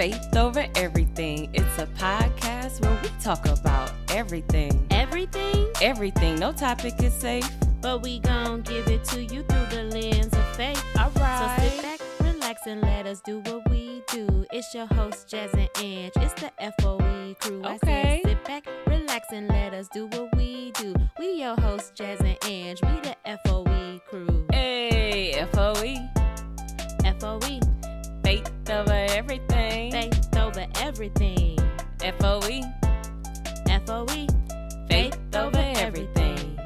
Faith Over Everything. It's a podcast where we talk about everything. Everything? Everything. No topic is safe. But we gon' give it to you through the lens of faith. All right. So sit back, relax, and let us do what we do. It's your host, Jazz and Ange. It's the FOE crew. Okay. I said sit back, relax, and let us do what we do. We your host, Jazz and Ange. We the FOE crew. Hey, FOE. FOE. Faith over everything. Faith over everything. FOE. FOE. Faith over everything.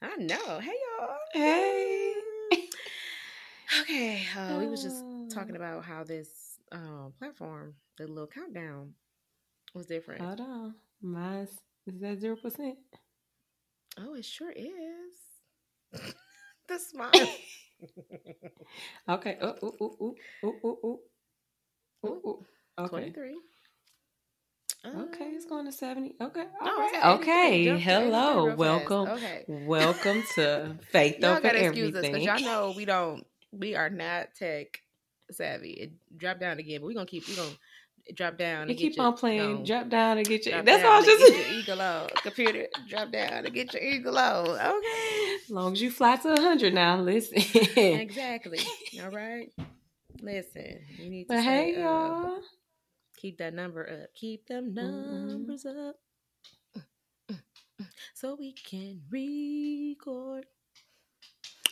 I know. Hey, y'all. Hey. Okay. We was just talking about how this platform, the little countdown, was different. Hold on. Mine is that 0%? Oh, it sure is. The smile. Okay. Okay. 23. Okay, it's going to 70. Okay. All right. Okay. Hello. Welcome. Okay. Welcome to Faith Over Everything. Y'all got to excuse us because y'all know we are not tech savvy. It dropped down again, but we're going to drop down. You keep on playing. Drop down and get your. That's all. Just get your eagle on. Computer. Drop down and get your eagle on. Okay. As long as you fly to 100 now, listen. Exactly. All right. Listen. You need to. But say, hey, y'all. Keep that number up. Keep them numbers up. So we can record.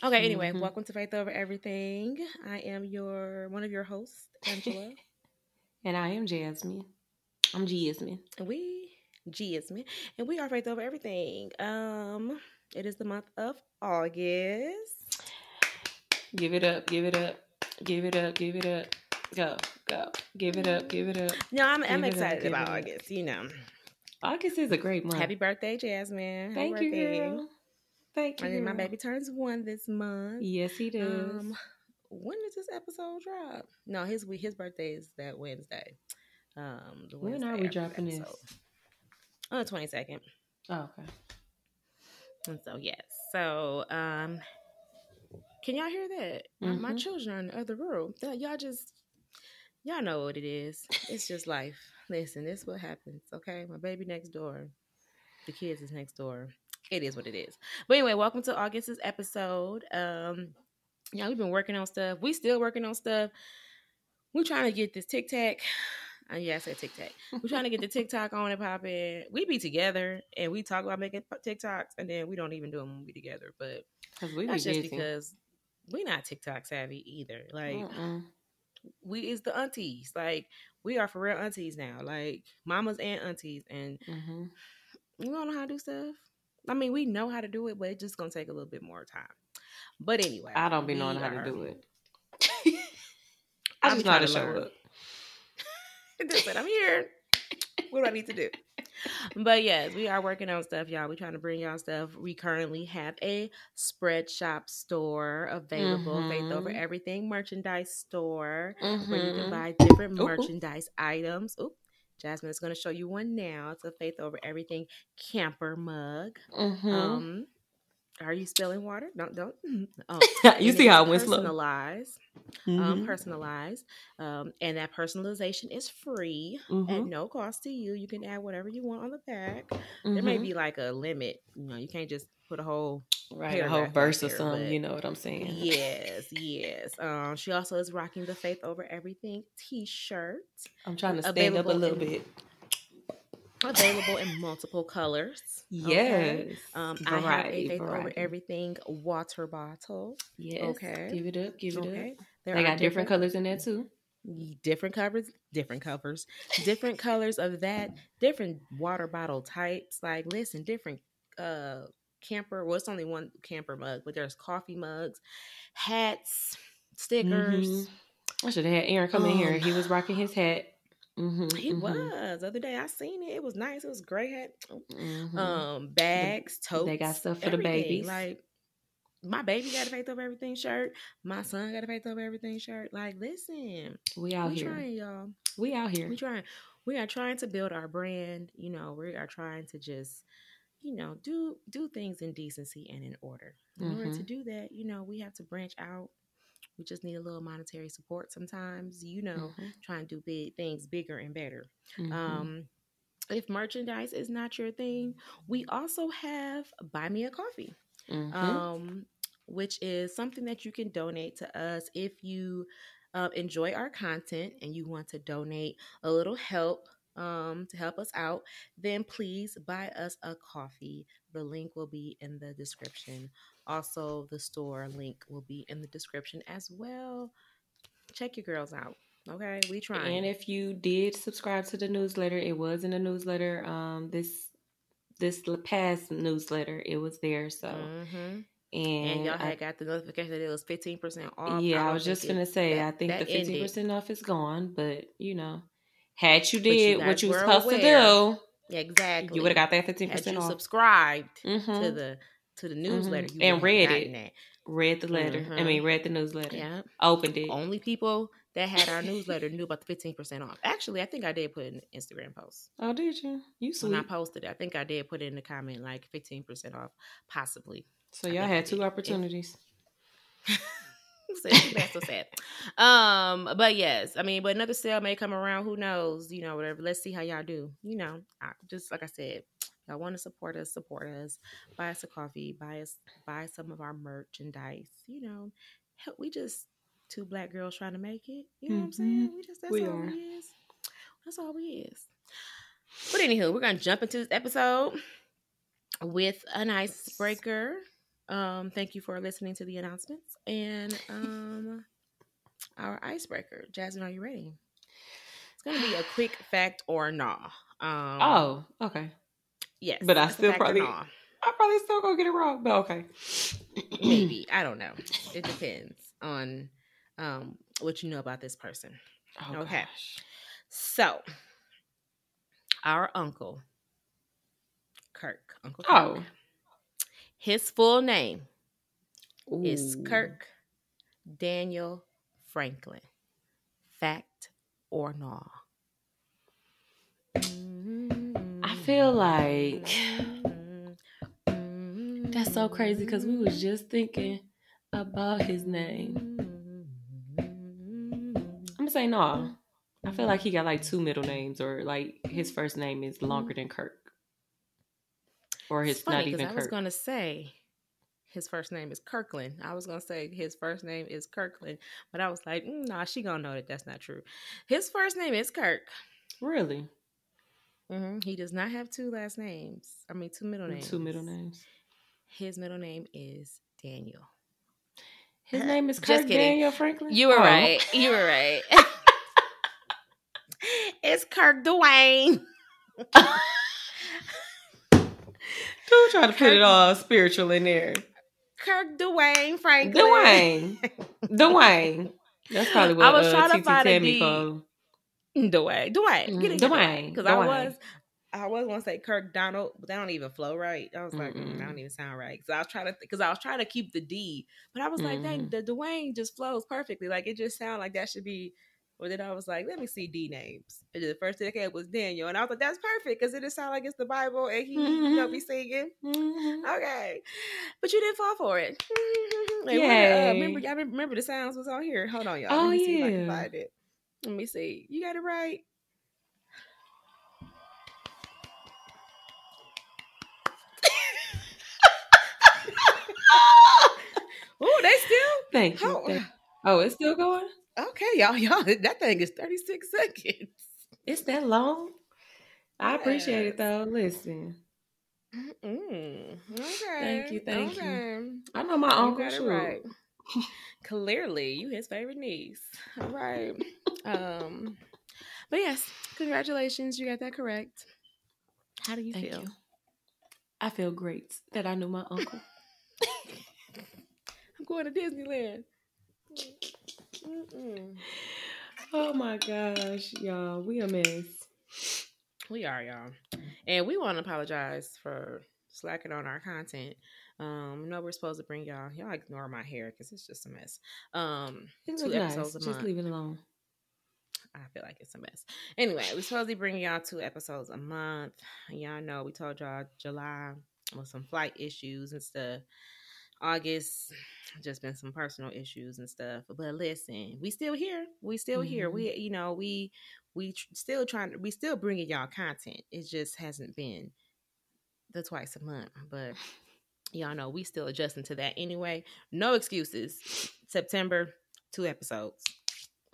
Okay. Anyway, welcome to Faith Over Everything. I am one of your hosts, Angela. And I am Jasmine. I'm Jasmine. And we are Faith Over Everything. It is the month of August. Give it up, give it up, give it up, give it up. Go. Give it up, give it up. No, I'm excited about August, you know. August is a great month. Happy birthday, Jasmine. Thank you, girl. Thank you. My baby turns 1 this month. Yes, he does. When does this episode drop? No, his birthday is that Wednesday. When are we dropping this? On the 22nd. Oh, okay. And so yes. So can y'all hear that? Mm-hmm. My children are in the other room. Y'all know what it is. It's just life. Listen, this is what happens. Okay, my baby next door. The kids is next door. It is what it is. But anyway, welcome to August's episode. Yeah, we've been working on stuff. We still working on stuff. We're trying to get this TikTok. I said TikTok. We're trying to get the TikTok on and popping. We be together and we talk about making TikToks, and then we don't even do them when we together. But that's just because we're not TikTok savvy either. Like we is the aunties. Like we are for real aunties now. Like mamas and aunties, and we don't know how to do stuff. I mean, we know how to do it, but it's just gonna take a little bit more time. But anyway, I don't be knowing how to do it. I just know how to show up. Listen, I'm here. What do I need to do? But yes, we are working on stuff, y'all. We're trying to bring y'all stuff. We currently have a Spreadshop store available, Faith Over Everything merchandise store, where you can buy different merchandise items. Oops. Jasmine is going to show you one now. It's a Faith Over Everything camper mug. Are you spilling water? Don't. You see how it went slow. Personalized. And that personalization is free at no cost to you. You can add whatever you want on the back. There may be like a limit. You know, you can't just put a whole verse or something. You know what I'm saying? Yes. She also is rocking the Faith Over Everything T-shirt. I'm trying to stand up a little bit. Available in multiple colors. Yes. Okay. Variety, I have a Faith Over Everything water bottle. Yes. Okay. Give it up. Give it up. They got different colors in there too. Different covers. Different colors of that. Different water bottle types. Like, listen, different camper. Well, it's only one camper mug, but there's coffee mugs, hats, stickers. I should have had Aaron come in here. He was rocking his hat. He was. The other day I seen it. It was nice. It was a great hat. Bags, totes. They got stuff for everything. The babies. Like my baby got a Faith Over Everything shirt. My son got a Faith Over Everything shirt. Like, listen, we out here. We trying. We are trying to build our brand. You know, we are trying to just, you know, do things in decency and in order. In order to do that, you know, we have to branch out. We just need a little monetary support sometimes, you know, try and do big things bigger and better. If merchandise is not your thing, we also have Buy Me a Coffee, which is something that you can donate to us if you enjoy our content and you want to donate a little help to help us out, then please buy us a coffee. The link will be in the description. Also, the store link will be in the description as well. Check your girls out. Okay, we trying. And if you did subscribe to the newsletter, it was in the newsletter. This past newsletter, it was there. So, and y'all had got the notification that it was 15% off. Yeah, I was just gonna say, I think the 15% off is gone, but you know, had you did what you were supposed to do, exactly, you would have got that 15% off. You subscribed to the newsletter you and read it. Read the letter. I mean, read the newsletter. Yeah, opened it. Only people that had our newsletter knew about the 15% off. Actually, I think I did put in an Instagram post. Oh, did you? You sweet. When I posted it, I think I did put it in the comment, like 15% off, possibly. So y'all had two opportunities. That's so sad. But yes, I mean, but another sale may come around. Who knows? You know, whatever. Let's see how y'all do. You know, just like I said, y'all want to support us. Buy us a coffee. Buy some of our merchandise. You know, we just... two black girls trying to make it. You know what I'm saying? That's all we is. But anywho, we're going to jump into this episode with an icebreaker. Thank you for listening to the announcements. And our icebreaker. Jasmine, are you ready? It's going to be a quick fact or nah. Okay. Yes. But I probably still going to get it wrong. But okay. Maybe. I don't know. It depends on... what you know about this person. Oh, okay. Gosh. So, our uncle, Kirk. Uncle Kirk. Oh. His full name is Kirk Daniel Franklin. Fact or no? I feel like that's so crazy because we was just thinking about his name. Say no. I feel like he got like two middle names, or like his first name is longer than Kirk, or it's not even Kirk. I was gonna say his first name is Kirkland. I was gonna say his first name is Kirkland, but I was like, nah, she gonna know that that's not true. His first name is Kirk. Really? He does not have two last names. I mean, two middle names. His middle name is Daniel. His name is Kirk Daniel Franklin? You were right. You were right. It's Kirk Dwayne. Dude trying to put it all spiritual in there. Kirk Dwayne Franklin. Dwayne. That's probably what I was trying to find Tammy called. Dwayne. Get it. Dwayne. Because I was gonna say Kirk Donald, but that don't even flow right. I was like, that don't even sound right. So I was trying to, because I was trying to keep the D, but I was like, dang, the Dwayne just flows perfectly. Like it just sounds like that should be. Well, then I was like, let me see D names. And the first thing I came was Daniel, and I was like, that's perfect because it just sounds like it's the Bible, and he you know be singing. Okay, but you didn't fall for it. Like, yeah, remember the sounds was on here. Hold on, y'all. Oh, let me see if I can find it. Let me see. You got it right. Oh, they still? Thank you. Oh, it's still going? Okay, y'all. That thing is 36 seconds. It's that long? I appreciate it, though. Listen. Okay. Thank you. I know my uncle, too. Right. Clearly, you his favorite niece. All right. But, yes, congratulations. You got that correct. How do you feel? You. I feel great that I knew my uncle. Going to Disneyland. Oh my gosh, y'all, we a mess. We are, y'all, and we want to apologize for slacking on our content. No, we're supposed to bring y'all ignore my hair because it's just a mess. It's 2 episodes a month. Just leave it alone. I feel like it's a mess. Anyway, we're supposed to bring y'all 2 episodes a month. Y'all know we told y'all July with some flight issues and stuff. August, just been some personal issues and stuff. But listen, we still here. We still here. We still bringing y'all content. It just hasn't been the twice a month, but y'all know we still adjusting to that anyway. No excuses. September, 2 episodes.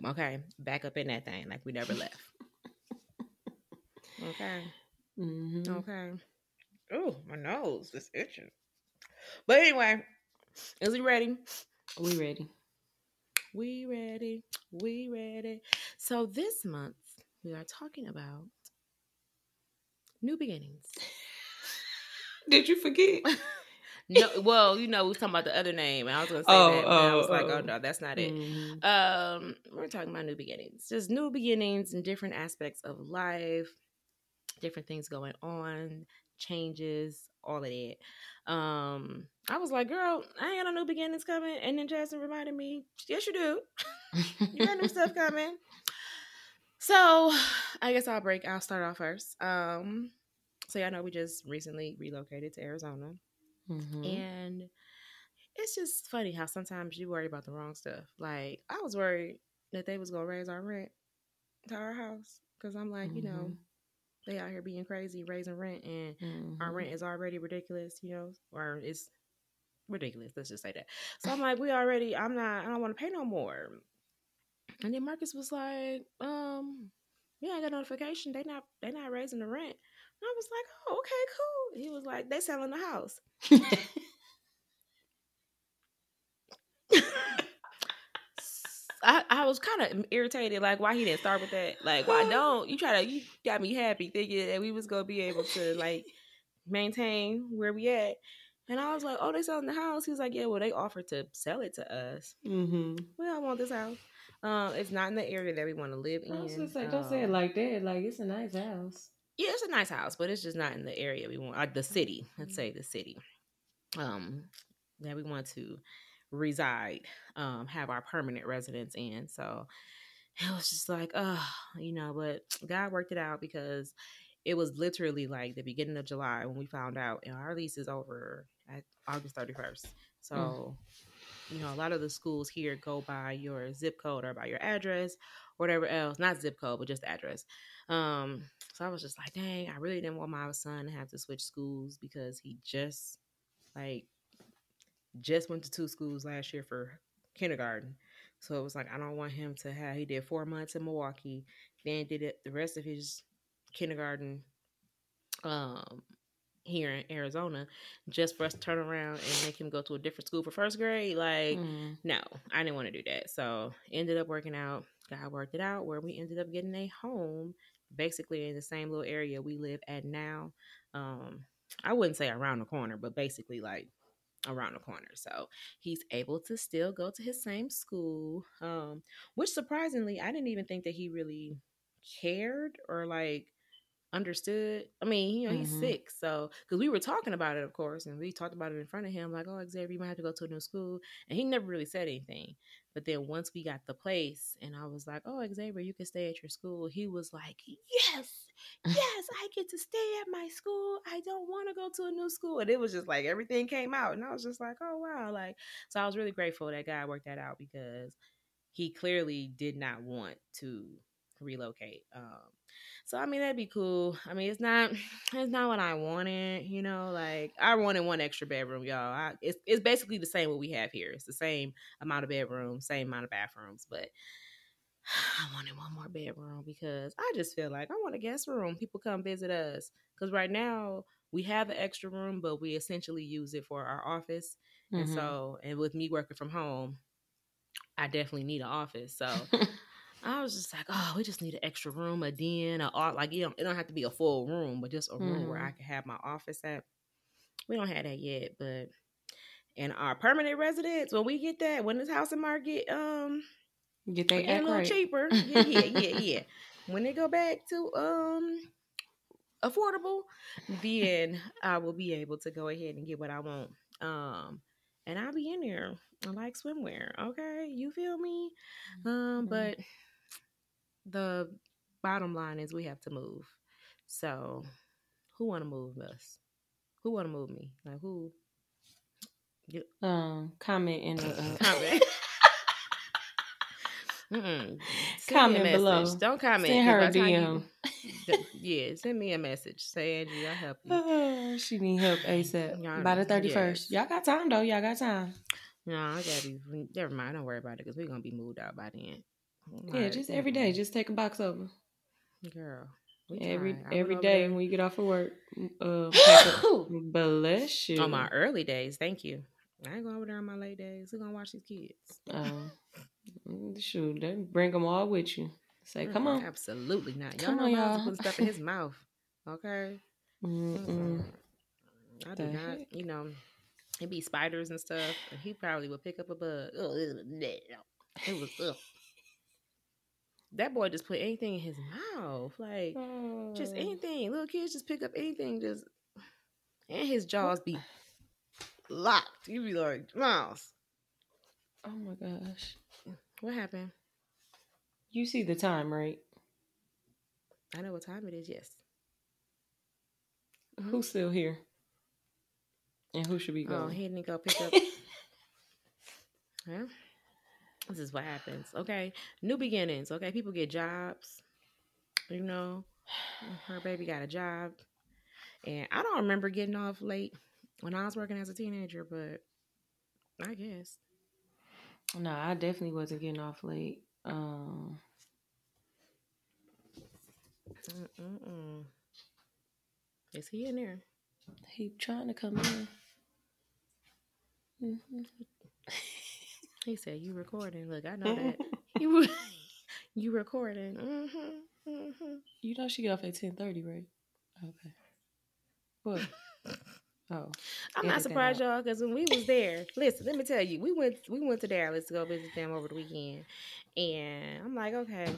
Okay, back up in that thing like we never left. Okay. Mm-hmm. Okay. Oh, my nose is itching. But anyway, is we ready? We ready. We ready. We ready. So this month, we are talking about new beginnings. Did you forget? No, well, you know, we were talking about the other name, and I was going to say I was like, oh, no, that's not it. Mm. We're talking about new beginnings. Just new beginnings in different aspects of life, different things going on, changes, all of that. I was like, girl, I ain't got no new beginnings coming. And then Jasmine reminded me, yes, you do. You got new stuff coming. So I guess I'll start off first. So y'all know we just recently relocated to Arizona. Mm-hmm. And it's just funny how sometimes you worry about the wrong stuff. Like, I was worried that they was going to raise our rent to our house. Because I'm like, you know, they out here being crazy, raising rent. And our rent is already ridiculous, you know. Or it's ridiculous. Let's just say that. So I'm like, I don't want to pay no more. And then Marcus was like, I got notification. They not raising the rent. And I was like, oh, okay, cool. He was like, they selling the house. I was kind of irritated, like why he didn't start with that. Like, why don't you try to? You got me happy thinking that we was gonna be able to like maintain where we at. And I was like, oh, they selling the house. He was like, yeah, well, they offered to sell it to us. Mm-hmm. We don't want this house. It's not in the area that we want to live in. I was just like, don't say it like that. Like, it's a nice house. Yeah, it's a nice house, but it's just not in the area we want. The city, let's say the city, that we want to reside, have our permanent residence in. So it was just like, but God worked it out because it was literally like the beginning of July when we found out, and our lease is over at August 31st. So, a lot of the schools here go by your zip code or by your address, whatever else, not zip code, but just address. So I was just like, dang, I really didn't want my son to have to switch schools because he just went to 2 schools last year for kindergarten. So it was like, I don't want him to have, he did 4 months in Milwaukee, then did it the rest of his kindergarten here in Arizona, just for us to turn around and make him go to a different school for first grade. Like, no, I didn't want to do that. So ended up working out. God worked it out where we ended up getting a home basically in the same little area we live at now. I wouldn't say around the corner, but basically like around the corner. So he's able to still go to his same school, which surprisingly, I didn't even think that he really cared or like understood. I mean, he's 6. So, because we were talking about it, of course, and we talked about it in front of him, like, oh, Xavier, you might have to go to a new school. And he never really said anything. But then once we got the place and I was like, oh, Xavier, you can stay at your school. He was like, yes, I get to stay at my school. I don't want to go to a new school. And it was just like everything came out. And I was just like, oh, wow. Like, so I was really grateful that God worked that out because he clearly did not want to relocate. So, I mean, that'd be cool. I mean, it's not what I wanted, like I wanted 1 extra bedroom, y'all. It's basically the same what we have here. It's the same amount of bedrooms, same amount of bathrooms, but I wanted 1 more bedroom because I just feel like I want a guest room. People come visit us because right now we have an extra room, but we essentially use it for our office. Mm-hmm. And with me working from home, I definitely need an office. So I was just like, oh, we just need an extra room, a den, it don't have to be a full room, but just a room where I can have my office at. We don't have that yet, but in our permanent residence, when we get that, when this house and market, get that a little cheaper, yeah. When they go back to affordable, then I will be able to go ahead and get what I want. And I'll be in there. I like swimwear. Okay, you feel me? But the bottom line is we have to move. So who want to move us? Who want to move me? Like who? Yep. Comment in the comment. Comment below. Don't comment. Send her a DM. Yeah, send me a message. Say, Angie, I'll help you. She need help ASAP. Y'all by the 31st. Yes. Y'all got time, though. Y'all got time. No, I gotta be. Never mind. Don't worry about it because we're gonna be moved out by then. Yeah, just every day. Just take a box over. Girl. Every day when we get off of work. Bless you. On my early days, thank you. I ain't going over there on my late days. We're gonna watch these kids. Shoot, they bring them all with you. Say, come on. Absolutely not. Y'all know y'all to put stuff in his mouth. Okay. I do not, you know, it'd be spiders and stuff. And he probably would pick up a bug. It was ugh. That boy just put anything in his mouth. Like, just anything. Little kids just pick up anything. Just and his jaws be locked. You be like, Miles. Oh, my gosh. What happened? You see the time, right? I know what time it is, yes. Mm-hmm. Who's still here? And who should be going? Oh, he didn't go pick up. Yeah. This is what happens. Okay. New beginnings. Okay. People get jobs. You know, her baby got a job. And I don't remember getting off late when I was working as a teenager, but I guess. No, I definitely wasn't getting off late. Is he in there? He trying to come in. Mm-hmm. He said, "You recording? Look, I know that you recording. Mm-hmm, mm-hmm. You know she get off at 10:30, right? Okay. What? Oh, I'm not surprised, y'all, because when we was there, listen, let me tell you, we went to Dallas to go visit them over the weekend, and I'm like, okay,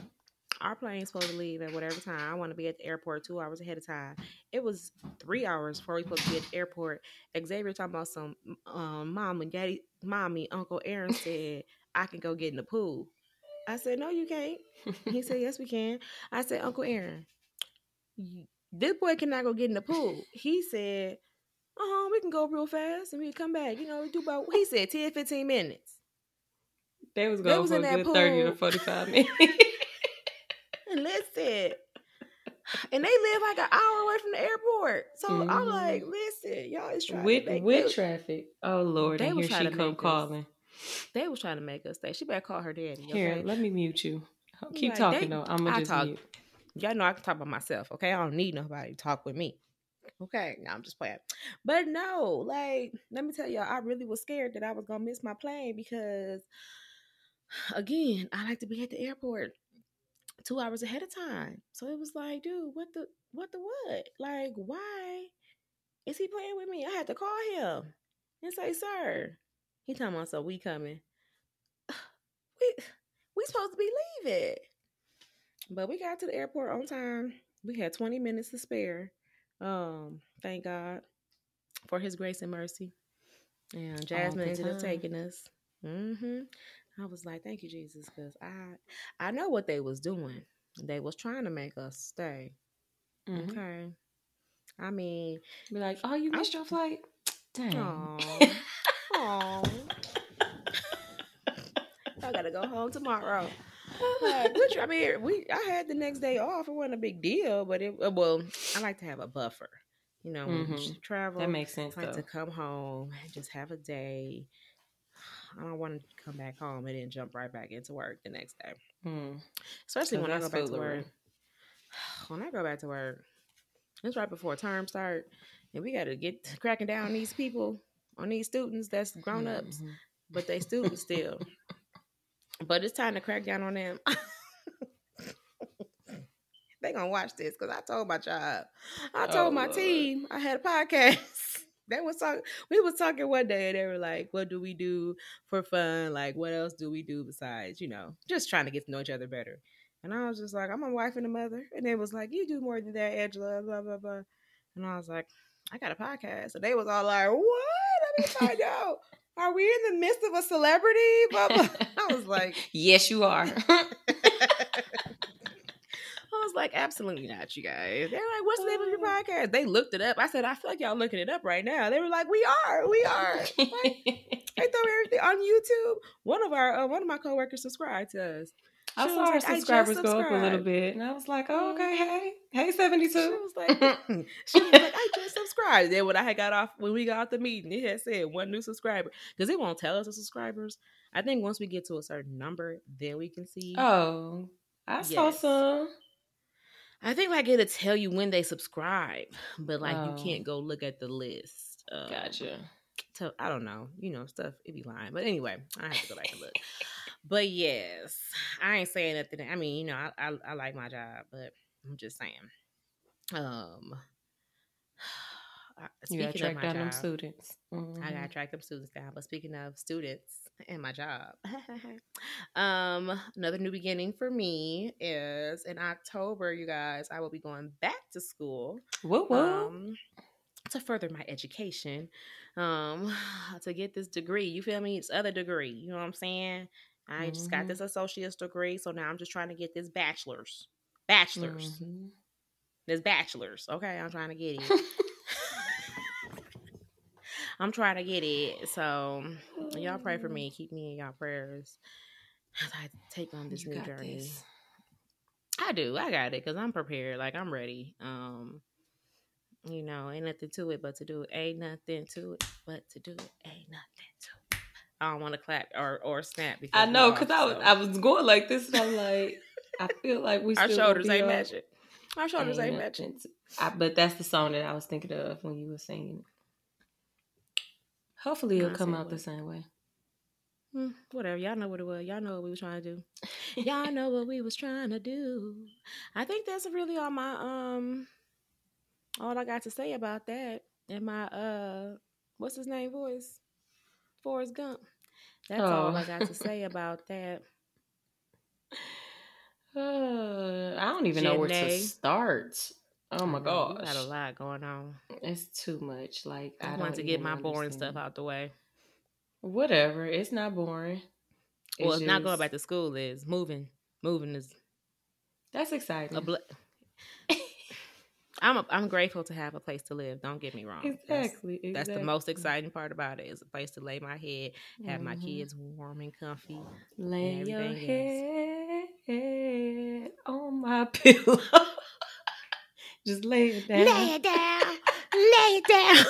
our plane's supposed to leave at whatever time. I want to be at the airport 2 hours ahead of time. It was 3 hours before we supposed to be at the airport. Xavier talking about some mom and daddy. Mommy, Uncle Aaron said, I can go get in the pool. I said, no, you can't. He said, yes, we can. I said, Uncle Aaron, this boy cannot go get in the pool. He said, we can go real fast and we can come back. You know, we do about, he said, 10, 15 minutes. They was going for a good 30 or 45 minutes. Listen. And they live like an hour away from the airport. So I'm like, listen, y'all is trying to make with traffic. Oh, Lord. And here she come calling. They was trying to make us stay. She better call her daddy. Okay? Here, let me mute you. Keep like, talking, though. I'm going to just mute. Y'all know I can talk by myself, okay? I don't need nobody to talk with me. Okay, no, I'm just playing. But no, like, let me tell y'all, I really was scared that I was going to miss my plane because, again, I like to be at the airport 2 hours ahead of time. So it was like, dude, what? Like, why is he playing with me? I had to call him and say, sir. He talking about, so we coming. We supposed to be leaving. But we got to the airport on time. We had 20 minutes to spare. Thank God for his grace and mercy. And Jasmine ended up taking us. Mm-hmm. I was like, thank you, Jesus, because I know what they was doing. They was trying to make us stay. Mm-hmm. Okay. I mean. Be like, oh, you missed your flight? Dang. Aww. I got to go home tomorrow. Like, I mean, I had the next day off. It wasn't a big deal, but I like to have a buffer. You know, when you travel. That makes sense, I like to come home and just have a day. I don't want to come back home and then jump right back into work the next day. Especially when I go back to work. When I go back to work, it's right before term start. And we got to get cracking down on these people, on these students that's grown-ups. Mm-hmm. But they students still. But it's time to crack down on them. They going to watch this because I told my job. I told my team I had a podcast. We was talking one day and they were like, what do we do for fun? Like, what else do we do besides, you know, just trying to get to know each other better. And I was just like, I'm a wife and a mother. And they was like, you do more than that, Angela, blah, blah, blah. And I was like, I got a podcast. So they was all like, what? Let me find out. Are we in the midst of a celebrity? Blah, blah. I was like, yes, you are. I was like, absolutely not, you guys. They were like, what's the name of your podcast? They looked it up. I said, I feel like y'all looking it up right now. They were like, we are. Like, they throw everything on YouTube. One of my coworkers subscribed to us. I saw our subscribers go up a little bit, and I was like, oh, okay, hey, 72. She was like, I just subscribed. Then when we got off the meeting, it had said one new subscriber, because it won't tell us the subscribers. I think once we get to a certain number, then we can see. Oh, I saw some. I think like it'll tell you when they subscribe, but like you can't go look at the list. Gotcha. So I don't know, stuff. It'd be lying, but anyway, I have to go back and look. But yes, I ain't saying nothing. I mean, I like my job, but I'm just saying. Speaking of my job, them students. Mm-hmm. I gotta track them students down. But speaking of students and my job, another new beginning for me is in October. You guys, I will be going back to school. Woo-woo. To further my education, to get this degree. You feel me? It's other degree. You know what I'm saying? I just got this associate's degree, so now I'm just trying to get this bachelor's. Mm-hmm. This bachelor's. Okay, I'm trying to get it. I'm trying to get it. So y'all pray for me. Keep me in y'all prayers as I take on this new journey. This. I do. I got it because I'm prepared. Like, I'm ready. Ain't nothing to it but to do it. Ain't nothing to it but to do it. Ain't nothing to it. I don't want to clap or snap. Because I know, because I was going like this, and I'm like, I feel like we still Our shoulders ain't matching. But that's the song that I was thinking of when you were singing. Hopefully it'll come out the same way. Whatever. Y'all know what it was. Y'all know what we was trying to do. Y'all know what we was trying to do. I think that's really all my all I got to say about that. And my what's his name voice? Forrest Gump. That's all I got to say about that. I don't even know where to start. Oh my gosh. I got a lot going on. It's too much. Like, I want to get my boring stuff out the way. Whatever. It's not boring. Well, it's not going back to school. It's moving. Moving is... That's exciting. I'm grateful to have a place to live. Don't get me wrong. Exactly. That's the most exciting part about it, is a place to lay my head, have my kids warm and comfy. Lay and your head on my pillow. Just lay it down. Lay it down. Lay it down.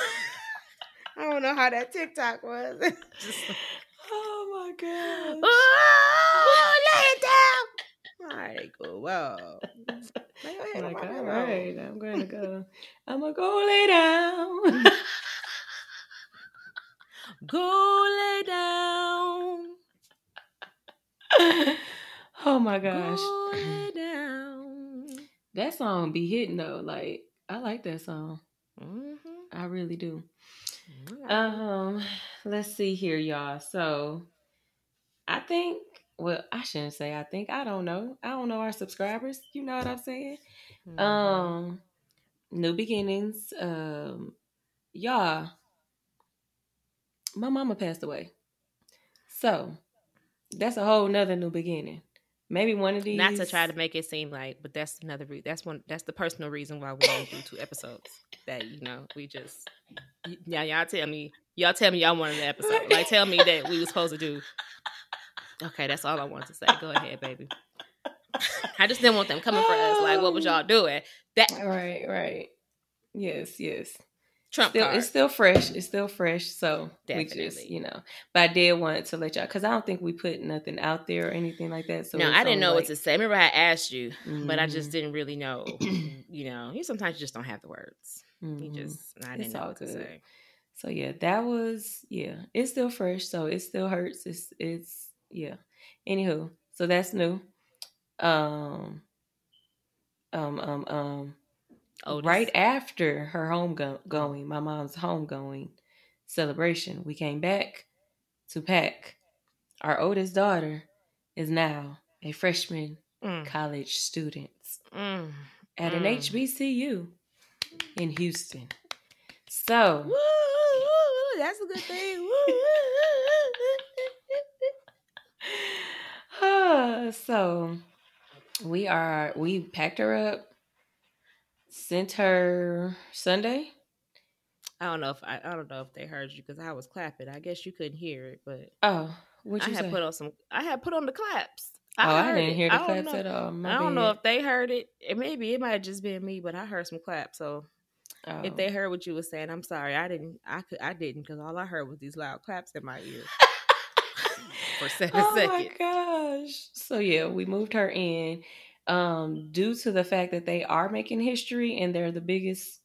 I don't know how that TikTok was. Oh, my gosh. Oh, lay it down. All right, cool. Wow. All right, I'm going to go. I'm going to go lay down. Go lay down. Oh my gosh. Go lay down. That song be hitting though. Like, I like that song. Mm-hmm. I really do. Yeah. Let's see here, y'all. So, I think. Well, I shouldn't say I think. I don't know. I don't know our subscribers. You know what I'm saying? Mm-hmm. New beginnings. Y'all, my mama passed away. So, that's a whole nother new beginning. Maybe one of these. Not to try to make it seem like, but that's another reason. That's the personal reason why we only do 2 episodes. That, we just. Now, y'all tell me y'all wanted an episode. Like, tell me that we was supposed to do. Okay, that's all I wanted to say. Go ahead, baby. I just didn't want them coming for us. Like, what was y'all doing? That right. Yes. Trump card. It's still fresh. So definitely. We just, But I did want to let y'all, because I don't think we put nothing out there or anything like that. So no, I didn't know what to say. Remember, I asked you, but I just didn't really know. You sometimes just don't have the words. Mm-hmm. I didn't know what to say. So yeah, that was It's still fresh, so it still hurts. It's. Yeah. Anywho, so that's new. Otis. Right after her my mom's homegoing celebration, we came back to pack. Our oldest daughter is now a freshman college student at an HBCU in Houston. So, woo, woo, woo, that's a good thing. Woo, woo, woo. So We packed her up, sent her Sunday. I don't know if they heard you because I was clapping. I guess you couldn't hear it, but I had put on the claps. I didn't hear the claps at all. I don't know if they heard it. Maybe it might have just been me, but I heard some claps. So if they heard what you were saying, I'm sorry. I didn't because all I heard was these loud claps in my ear for 7 seconds. Oh my gosh! So yeah, we moved her in due to the fact that they are making history and they're the biggest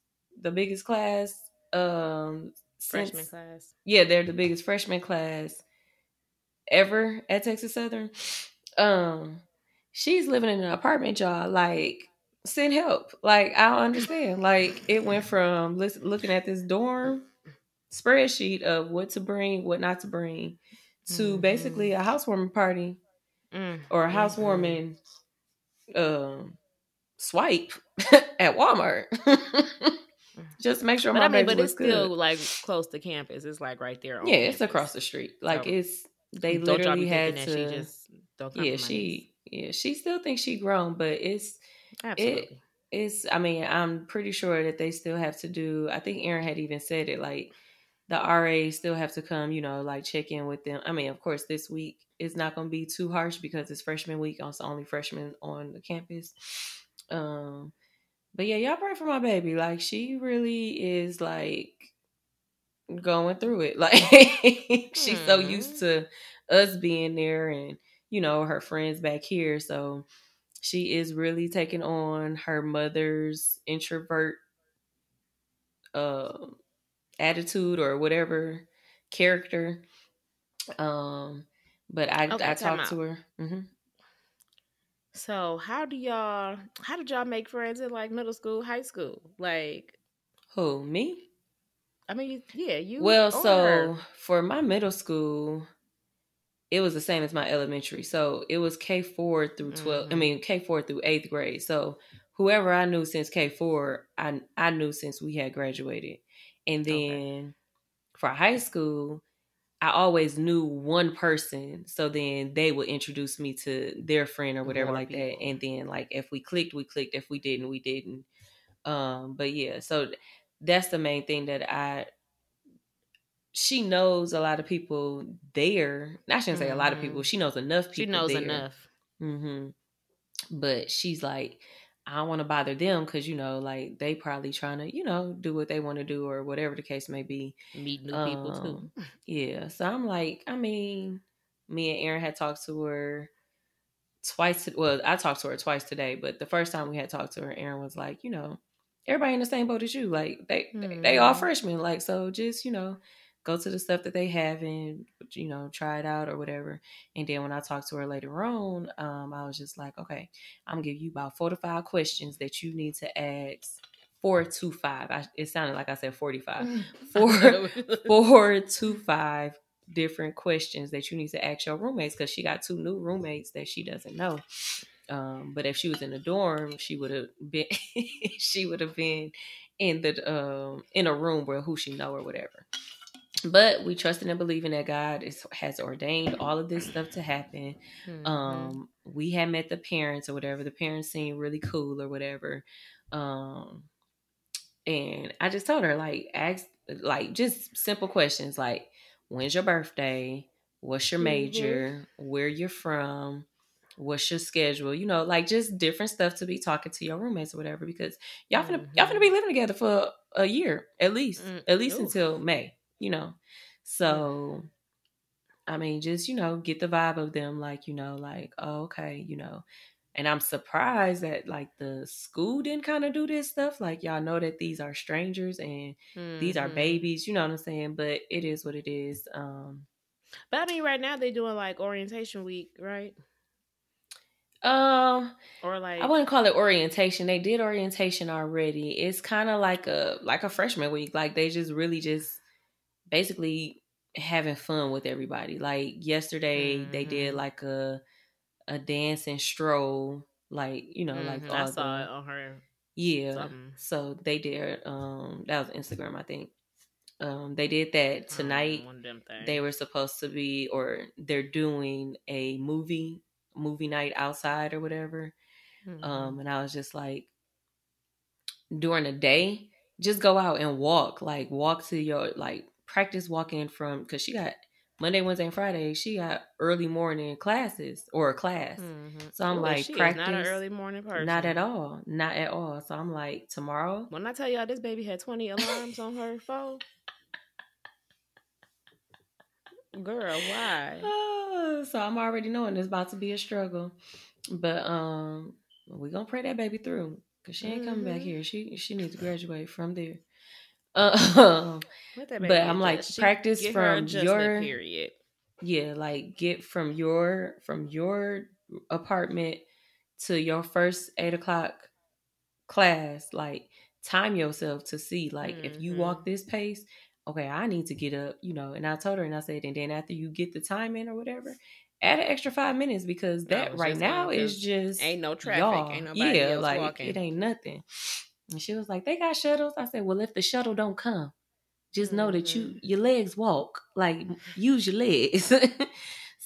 class. Freshman class. Yeah, they're the biggest freshman class ever at Texas Southern. She's living in an apartment, y'all. Like, send help. Like, I don't understand. Like, it went from looking at this dorm spreadsheet of what to bring, what not to bring, to basically a housewarming party or a housewarming swipe at Walmart. Just to make sure but it's still good. Like close to campus. It's like right there. Yeah, it's across the street. Like so it's they literally had to. She just don't compromise. She still thinks she grown, but it's absolutely. It's. I mean, I'm pretty sure that they still have to do. I think Aaron had even said it. Like the RAs still have to come. You know, like check in with them. I mean, of course, this week is not going to be too harsh because it's freshman week. It's only freshmen on the campus. But yeah, y'all pray for my baby. Like, she really is, like, going through it. Like, she's so used to us being there and, you know, her friends back here. So she is really taking on her mother's introvert attitude or whatever character. But I talked to her. Mm-hmm. So how did y'all make friends in like middle school, high school? Like who, me? I mean, yeah, you. Well, so her. For my middle school, it was the same as my elementary. So it was K4 through 12. Mm-hmm. I mean, K4 through 8th grade. So whoever I knew since K4, I knew since we had graduated. And then for high school, I always knew one person, so then they would introduce me to their friend or whatever like people. That. And then, like, if we clicked, we clicked. If we didn't, we didn't. But, yeah, so that's the main thing that she knows a lot of people there. I shouldn't say a lot of people. She knows enough people She knows enough. Mm-hmm. But she's like, I don't want to bother them because, you know, like, they probably trying to, you know, do what they want to do or whatever the case may be. Meet new people, too. Yeah. So, I'm like, I mean, me and Aaron had talked to her twice. Well, I talked to her twice today, but the first time we had talked to her, Aaron was like, you know, everybody in the same boat as you. Like, they all freshmen. Like, so just, you know, go to the stuff that they have and, you know, try it out or whatever. And then when I talked to her later on, I was just like, okay, I'm going to give you about 4 to 5 questions that you need to ask. 4 to 5. It sounded like I said 45. 4 to 5 different questions that you need to ask your roommates because she got 2 new roommates that she doesn't know. But if she was in a dorm, she would have been in the in a room where who she know or whatever. But we trusted and believing that God has ordained all of this stuff to happen. Mm-hmm. We had met the parents or whatever. The parents seemed really cool or whatever. And I just told her, like, ask, like, just simple questions like, when's your birthday? What's your major? Mm-hmm. Where you're from? What's your schedule? You know, like, just different stuff to be talking to your roommates or whatever. Because y'all finna be living together for a year at least until May. You know, so, I mean, just, you know, get the vibe of them, like, you know, like, oh, okay, you know, and I'm surprised that, like, the school didn't kind of do this stuff. Like, y'all know that these are strangers and these are babies, you know what I'm saying? But it is what it is. But I mean, right now they're doing, like, orientation week, right? Or like I wouldn't call it orientation. They did orientation already. It's kind of like a freshman week. Like, they just really just basically having fun with everybody. Like yesterday they did like a dance and stroll, like, you know, like all I saw it on her. Yeah. Something. So they did that was Instagram, I think. They did that tonight. They were supposed to be, or they're doing a movie night outside or whatever. Mm-hmm. And I was just like, during the day, just go out and walk, like walk to your, like practice walking from, because she got Monday, Wednesday, and Friday, she got early morning classes or a class. Mm-hmm. So I'm she practice. Is not an early morning person. Not at all. Not at all. So I'm like, tomorrow. When I tell y'all this baby had 20 alarms on her phone. Girl, why? Oh, so I'm already knowing it's about to be a struggle. But we're going to pray that baby through because she ain't coming back here. She needs to graduate from there. But I'm like, practice from your period. Yeah, like get from your apartment to your first 8 o'clock class. Like time yourself to see, like if you walk this pace, okay, I need to get up, you know. And I told her, and I said, and then after you get the time in or whatever, add an extra 5 minutes because that right now is just ain't no traffic, y'all. Ain't nobody else like walking. It ain't nothing. And she was like, they got shuttles. I said, well, if the shuttle don't come, just know that your legs walk. Like, use your legs.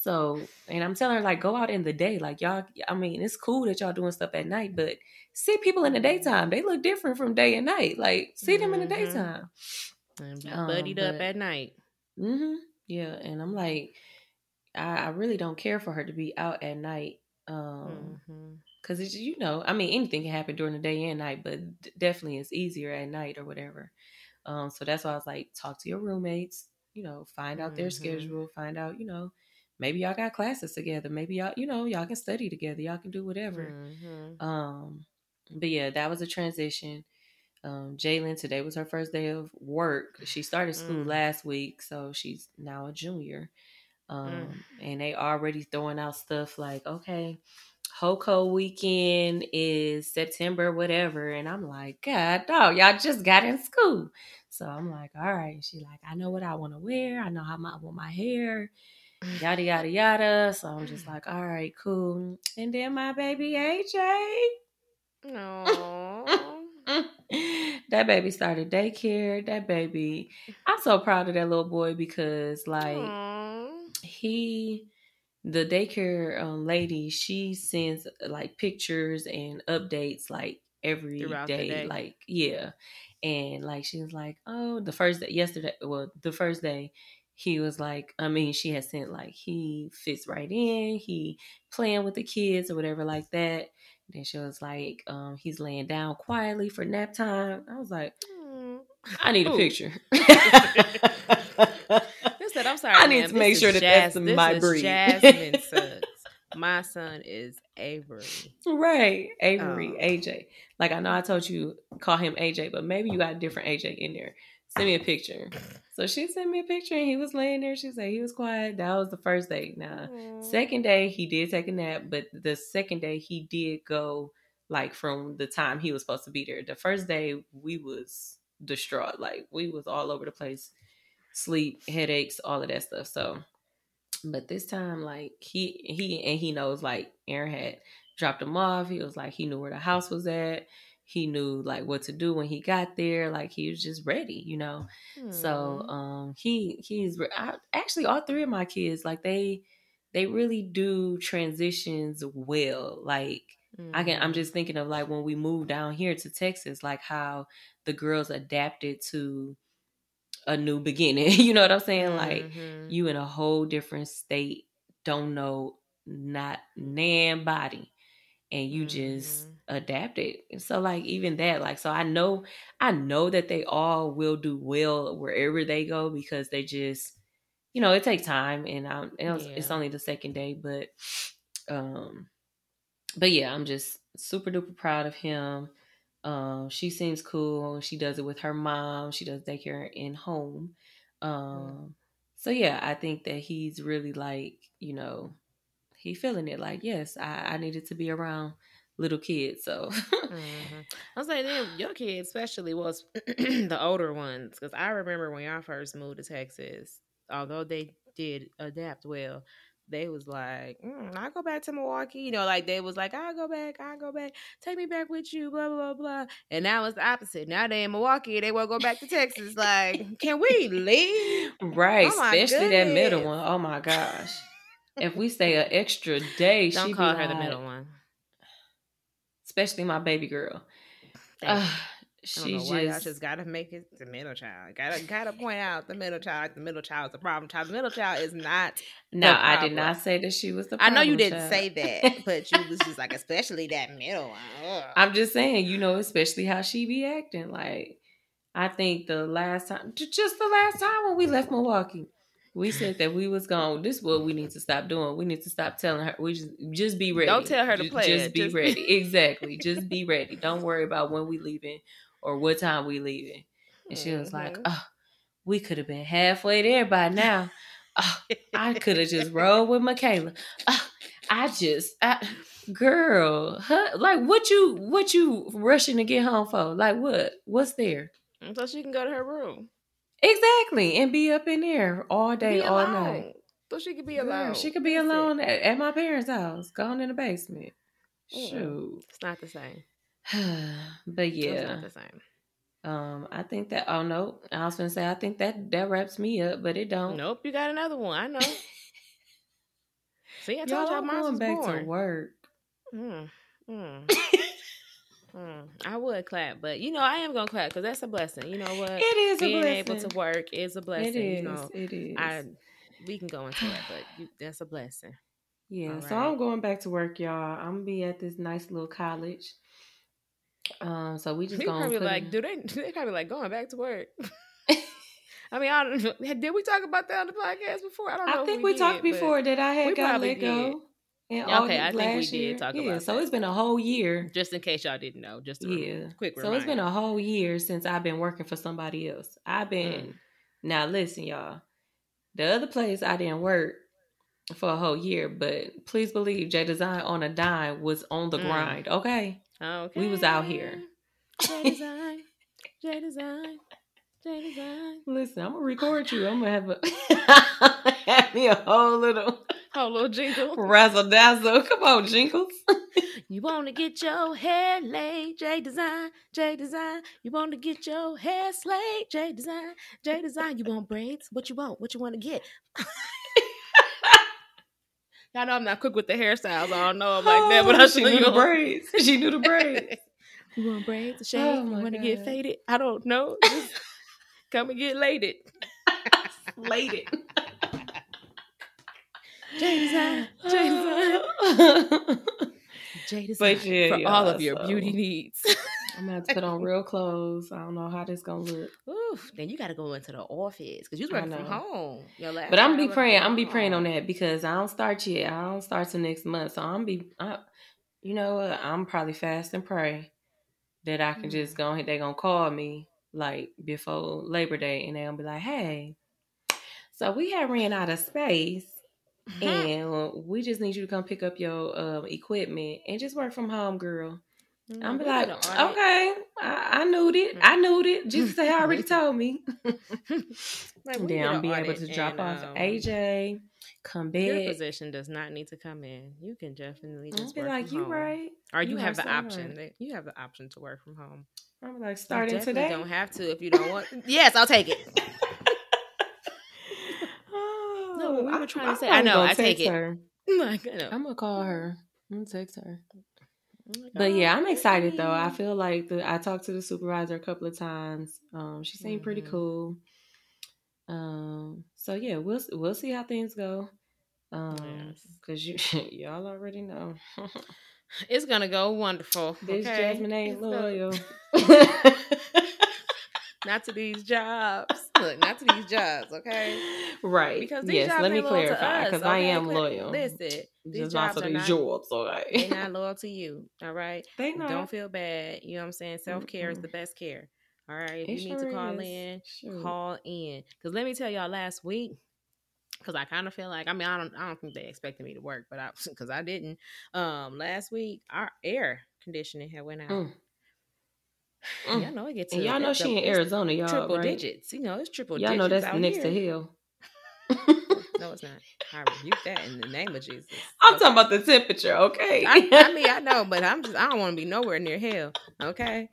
So, and I'm telling her, like, go out in the day. Like, y'all, I mean, it's cool that y'all doing stuff at night, but see people in the daytime. They look different from day and night. Like, see them in the daytime. And be buddied up at night. Mm-hmm. Yeah. And I'm like, I really don't care for her to be out at night. Because it's, you know, I mean, anything can happen during the day and night, but definitely it's easier at night or whatever. So that's why I was like, talk to your roommates, you know, find out their schedule, find out, you know, maybe y'all got classes together. Maybe y'all, you know, y'all can study together. Y'all can do whatever. Mm-hmm. But yeah, that was a transition. Jalen, today was her first day of work. She started school last week, so she's now a junior. And they already throwing out stuff like, okay, HoCo weekend is September, whatever. And I'm like, God, dog, y'all just got in school. So I'm like, all right. She like, I know what I want to wear. I know how I want my hair, yada, yada, yada. So I'm just like, all right, cool. And then my baby AJ. No. That baby started daycare. That baby, I'm so proud of that little boy because like, the daycare lady, she sends like pictures and updates like every day. Like, yeah. And like, she was like, oh, the first day he was like, I mean, she had sent like, he fits right in. He playing with the kids or whatever like that. And then she was like, he's laying down quietly for nap time. I was like, I need a picture. I'm sorry, I need to make sure that that's my breed. Jasmine's son. My son is Avery. Right. Avery, AJ. Like, I know I told you, call him AJ, but maybe you got a different AJ in there. Send me a picture. So she sent me a picture, and he was laying there. She said he was quiet. That was the first day. Now, second day, he did take a nap, but the second day, he did go, like, from the time he was supposed to be there. The first day, we was distraught. Like, we was all over the place. Sleep, headaches, all of that stuff. So, but this time, like he knows, like Aaron had dropped him off. He was like, he knew where the house was at. He knew like what to do when he got there. Like he was just ready, you know? So, actually all three of my kids, like they really do transitions well. Like I'm just thinking of like when we moved down here to Texas, like how the girls adapted to a new beginning. You know what I'm saying? Like you in a whole different state, don't know not nan body, and you just adapted. So like even that, like, so I know that they all will do well wherever they go because they just, you know, it takes time and it's only the second day, but yeah, I'm just super duper proud of him. She seems cool. She does it with her mom. She does daycare in home. So yeah, I think that he's really like, you know, he feeling it. Like, yes, I needed to be around little kids. So I was like, your kids especially was the older ones. Cause I remember when y'all first moved to Texas, although they did adapt well, they was like, I'll go back to Milwaukee. You know, like they was like, I'll go back. Take me back with you, blah, blah, blah. And now it's the opposite. Now they in Milwaukee. They won't go back to Texas. Like, can we leave? Right. Oh, especially goodness. That middle one. Oh, my gosh. If we stay an extra day, don't call her the middle one. especially my baby girl. I just gotta make it the middle child. Gotta point out the middle child. The middle child is the problem child. The middle child is not. No, I did not say that she was the problem. I know you didn't say that, but you was just like, especially that middle one. Ugh. I'm just saying, you know, especially how she be acting. Like, I think the last time when we left Milwaukee, we said that we was going, this is what we need to stop doing. We need to stop telling her. We just be ready. Don't tell her to play. Just be ready. Exactly. Just be ready. Don't worry about when we leaving or what time we leaving. And she was like, oh, we could have been halfway there by now. Oh, I could have just rolled with Michaela. Oh, girl, huh? Like what you rushing to get home for? Like what? What's there? So she can go to her room. Exactly, and be up in there all day, all night. So she could be alone. Yeah, she could be alone at my parents' house, gone in the basement. Mm. Shoot, it's not the same. But yeah, it's not the same. I think that. Oh no, I was gonna say I think that wraps me up, but it don't. Nope, you got another one. I know. See, I told y'all mine was back born. To work. I would clap, but you know I am gonna clap because that's a blessing. You know what? It is a blessing. Being able to work is a blessing. It is. You know, it is. We can go into it, but that's a blessing. Yeah. All right. So I'm going back to work, y'all. I'm gonna be at this nice little college. So we just gonna probably like, they probably like going back to work. I mean, I don't know. Did we talk about that on the podcast before? I don't know. I think we talked before that I had got let go. Okay, I think we did talk about it. So it's been a whole year. Just in case y'all didn't know, just a quick reminder. So it's been a whole year since I've been working for somebody else. Now listen, y'all. The other place I didn't work for a whole year, but please believe J Design on a Dime was on the grind. Okay. We was out here. J Design. Listen, I'm gonna record you. I'm gonna have me a whole little jingle. Razzle dazzle. Come on, jingles. You wanna get your hair laid, J Design. You wanna get your hair slayed, J Design. You want braids? What you wanna get? I know I'm not quick with the hairstyles. I don't know that, but I should do the braids. She knew the braids. You want braids? A shave? You want to get faded? I don't know. Just come and get laid. Slated. J Design. For all of your beauty needs. I'm going to have to put on real clothes. I don't know how this going to look. Oof. Then you got to go into the office because you're working from home. But I'm going to be praying. I'm going to be praying on that because I don't start yet. I don't start till next month. So I'm going to be, you know what? I'm probably fast and pray that I can just go ahead. They're going to call me like before Labor Day and they're going to be like, hey, so we had ran out of space. And we just need you to come pick up your equipment and just work from home, girl. I'm be like, okay, I knew it. Just say I already told me. Like, then I'll be able to drop off AJ, come back. Your position does not need to come in. You can definitely just work from home. Right. Or you have the option. You have the option to work from home. I'm like, starting today. You don't have to if you don't want. Yes, I'll take it. No, we were trying to say. I know. I take it. Her. I'm gonna call her. I'm gonna text her. But yeah, I'm excited though. I feel like I talked to the supervisor a couple of times. She seemed pretty cool. So yeah, we'll see how things go. Because y'all already know it's gonna go wonderful. This Jasmine ain't loyal. Not to these jobs. Look, not to these jobs, okay? Right. Because these jobs, let me clarify, because I am loyal. Listen, these jobs are not jobs, all right? They're not loyal to you, all right? They not. Don't feel bad. You know what I'm saying? Self-care is the best care, all right? If you need to call in, call in. Because let me tell y'all, last week, because I kind of feel like, I don't think they expected me to work, but because I didn't. Last week, our air conditioning had went out. Y'all know it gets to, and y'all know she in Arizona, y'all. Triple digits. You know, it's triple digits. Y'all know that's next to hell. No, it's not. I rebuke that in the name of Jesus. I'm talking about the temperature, okay? I mean, I know, but I don't want to be nowhere near hell, okay?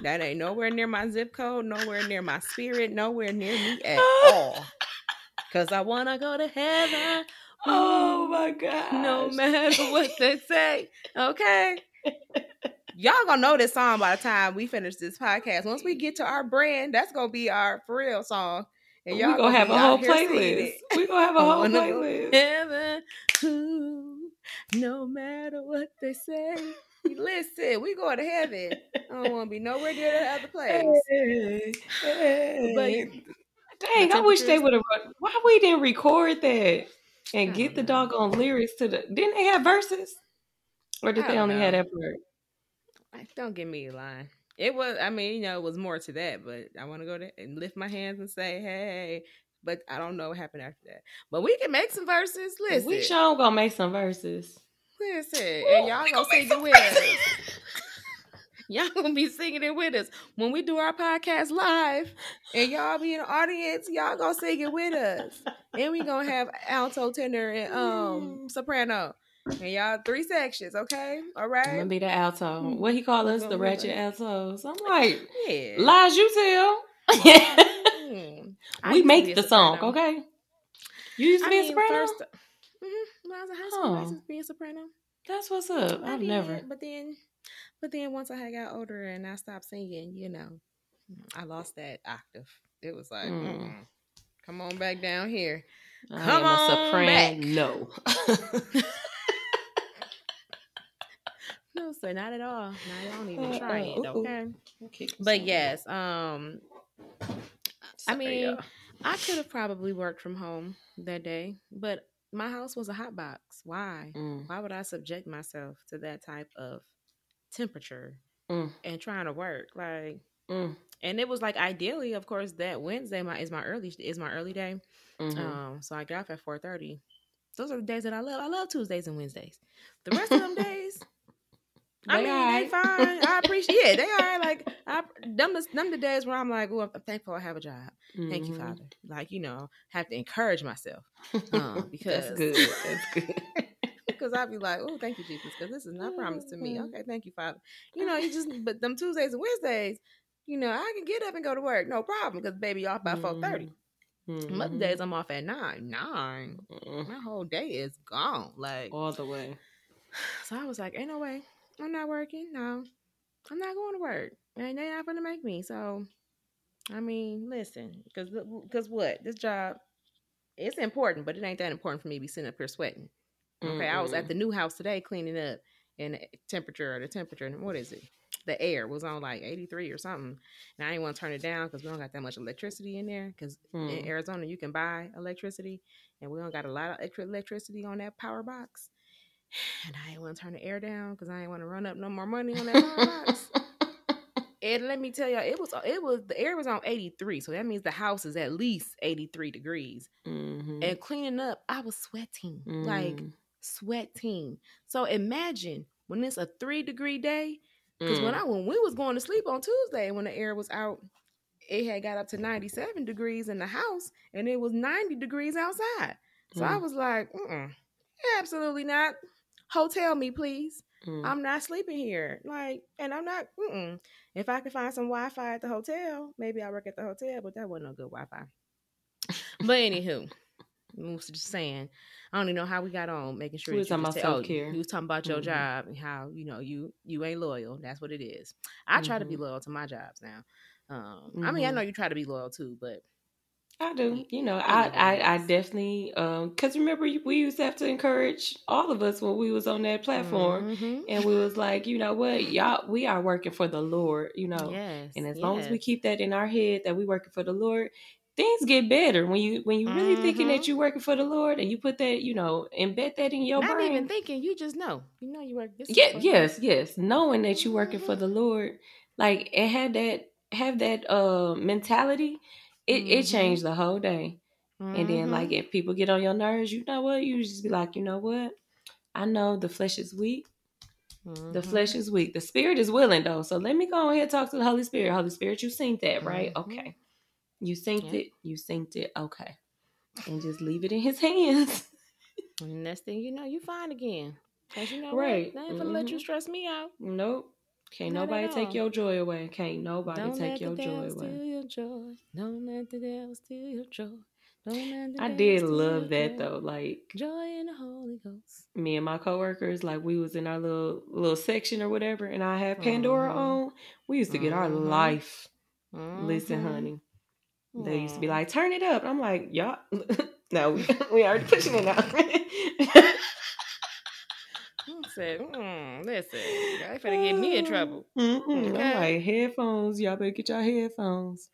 That ain't nowhere near my zip code, nowhere near my spirit, nowhere near me at all. Because I want to go to heaven. Oh, my God. No matter what they say, okay? Y'all gonna know this song by the time we finish this podcast. Once we get to our brand, that's gonna be our for real song. And y'all gonna have a whole playlist. We gonna have a whole playlist. Heaven, ooh, no matter what they say. Listen, we going to heaven. I don't want to be nowhere near that other place. But dang, I wish they would have. Why we didn't record that and get the doggone lyrics to the? Didn't they have verses, or did they only have that part? Don't give me a line. It was. I mean, you know, it was more to that. But I want to go there and lift my hands and say, "Hey." But I don't know what happened after that. But we can make some verses. Listen, we sure gonna make some verses. Listen, and y'all gonna sing it with us. Y'all gonna be singing it with us when we do our podcast live, and y'all be in the audience. Y'all gonna sing it with us, and we gonna have alto, tenor, and soprano, and y'all three sections. Okay, all right. I'm gonna be the alto. What he call us, the ratchet altos. I'm like, yeah. Lies you tell. We make the song, okay? You used to be a soprano. When I was in high school, I was being soprano. That's what's up. I've never. But then once I got older and I stopped singing, you know, I lost that octave. It was like, come on back down here. I am a soprano. No. No, sir, not at all. No, I don't even try it. Okay. But yes, sorry, I mean, y'all. I could have probably worked from home that day, but my house was a hot box. Why? Why would I subject myself to that type of temperature and trying to work? Like, and it was like, ideally, of course, that Wednesday is my early day. Mm-hmm. So I got off at 4:30. Those are the days that I love. I love Tuesdays and Wednesdays. The rest of them days, they fine. I appreciate it. They all right. Like, them the days where I'm like, oh, I'm thankful I have a job. Mm-hmm. Thank you, Father. Like, you know, have to encourage myself. Because that's good. That's good. Because I'd be like, oh, thank you, Jesus, because this is not promised to me. Okay, thank you, Father. You know, but them Tuesdays and Wednesdays, you know, I can get up and go to work. No problem, because baby, off by 4:30. Mm-hmm. Most days I'm off at 9. My whole day is gone. Like, all the way. So I was like, ain't no way. I'm not working. No, I'm not going to work. And they're not going to make me. So, I mean, listen, because what? This job, it's important, but it ain't that important for me to be sitting up here sweating. Okay, I was at the new house today cleaning up, and the temperature, and what is it? The air was on like 83 or something. And I didn't want to turn it down because we don't got that much electricity in there. Because in Arizona, you can buy electricity, and we don't got a lot of extra electricity on that power box. And I didn't want to turn the air down because I didn't want to run up no more money on that box. And let me tell y'all, it was the air was on 83, so that means the house is at least 83 degrees. Mm-hmm. And cleaning up, I was sweating, like sweating. So imagine when it's a 3-degree day, because when we was going to sleep on Tuesday, when the air was out, it had got up to 97 degrees in the house, and it was 90 degrees outside. So I was like, absolutely not. Hotel me, please. I'm not sleeping here. Like, and I'm not, If I could find some Wi-Fi at the hotel, maybe I work at the hotel, but that wasn't no good Wi-Fi. But anywho, just saying, I don't even know how we got on making sure was about self-care. You was talking about your job and how, you know, you ain't loyal. That's what it is. I try to be loyal to my jobs now. I mean, I know you try to be loyal too, but I do. You know, I definitely, because remember, we used to have to encourage all of us when we was on that platform. Mm-hmm. And we was like, you know what, y'all, we are working for the Lord, you know. Yes, and as long as we keep that in our head, that we working for the Lord, things get better. When you really thinking that you working for the Lord, and you put that, you know, embed that in your brain. Not even thinking, you just know. You know you work this way. Yes. Knowing that you working for the Lord, like, and have that mentality. It changed the whole day. Mm-hmm. And then, like, if people get on your nerves, you know what? You just be like, you know what? I know the flesh is weak. Mm-hmm. The flesh is weak. The spirit is willing, though. So let me go ahead and talk to the Holy Spirit. Holy Spirit, you synced that, right? Mm-hmm. Okay. You synced it. You synced it. Okay. And just leave it in his hands. And next thing you know, you fine again. Because you know right. What? They ain't gonna let you stress me out. Nope. Can't not nobody take your joy away. Can't nobody take your joy away. Don't let the devil steal your joy. I did love that though. Like joy in the Holy Ghost. Me and my coworkers, like we was in our little section or whatever, and I had Pandora on. We used to get our life. Listen, honey. They used to be like, turn it up. I'm like, y'all no, we already pushing it out. Said, listen, y'all finna get me in trouble. Okay. I'm like, headphones, y'all better get y'all headphones.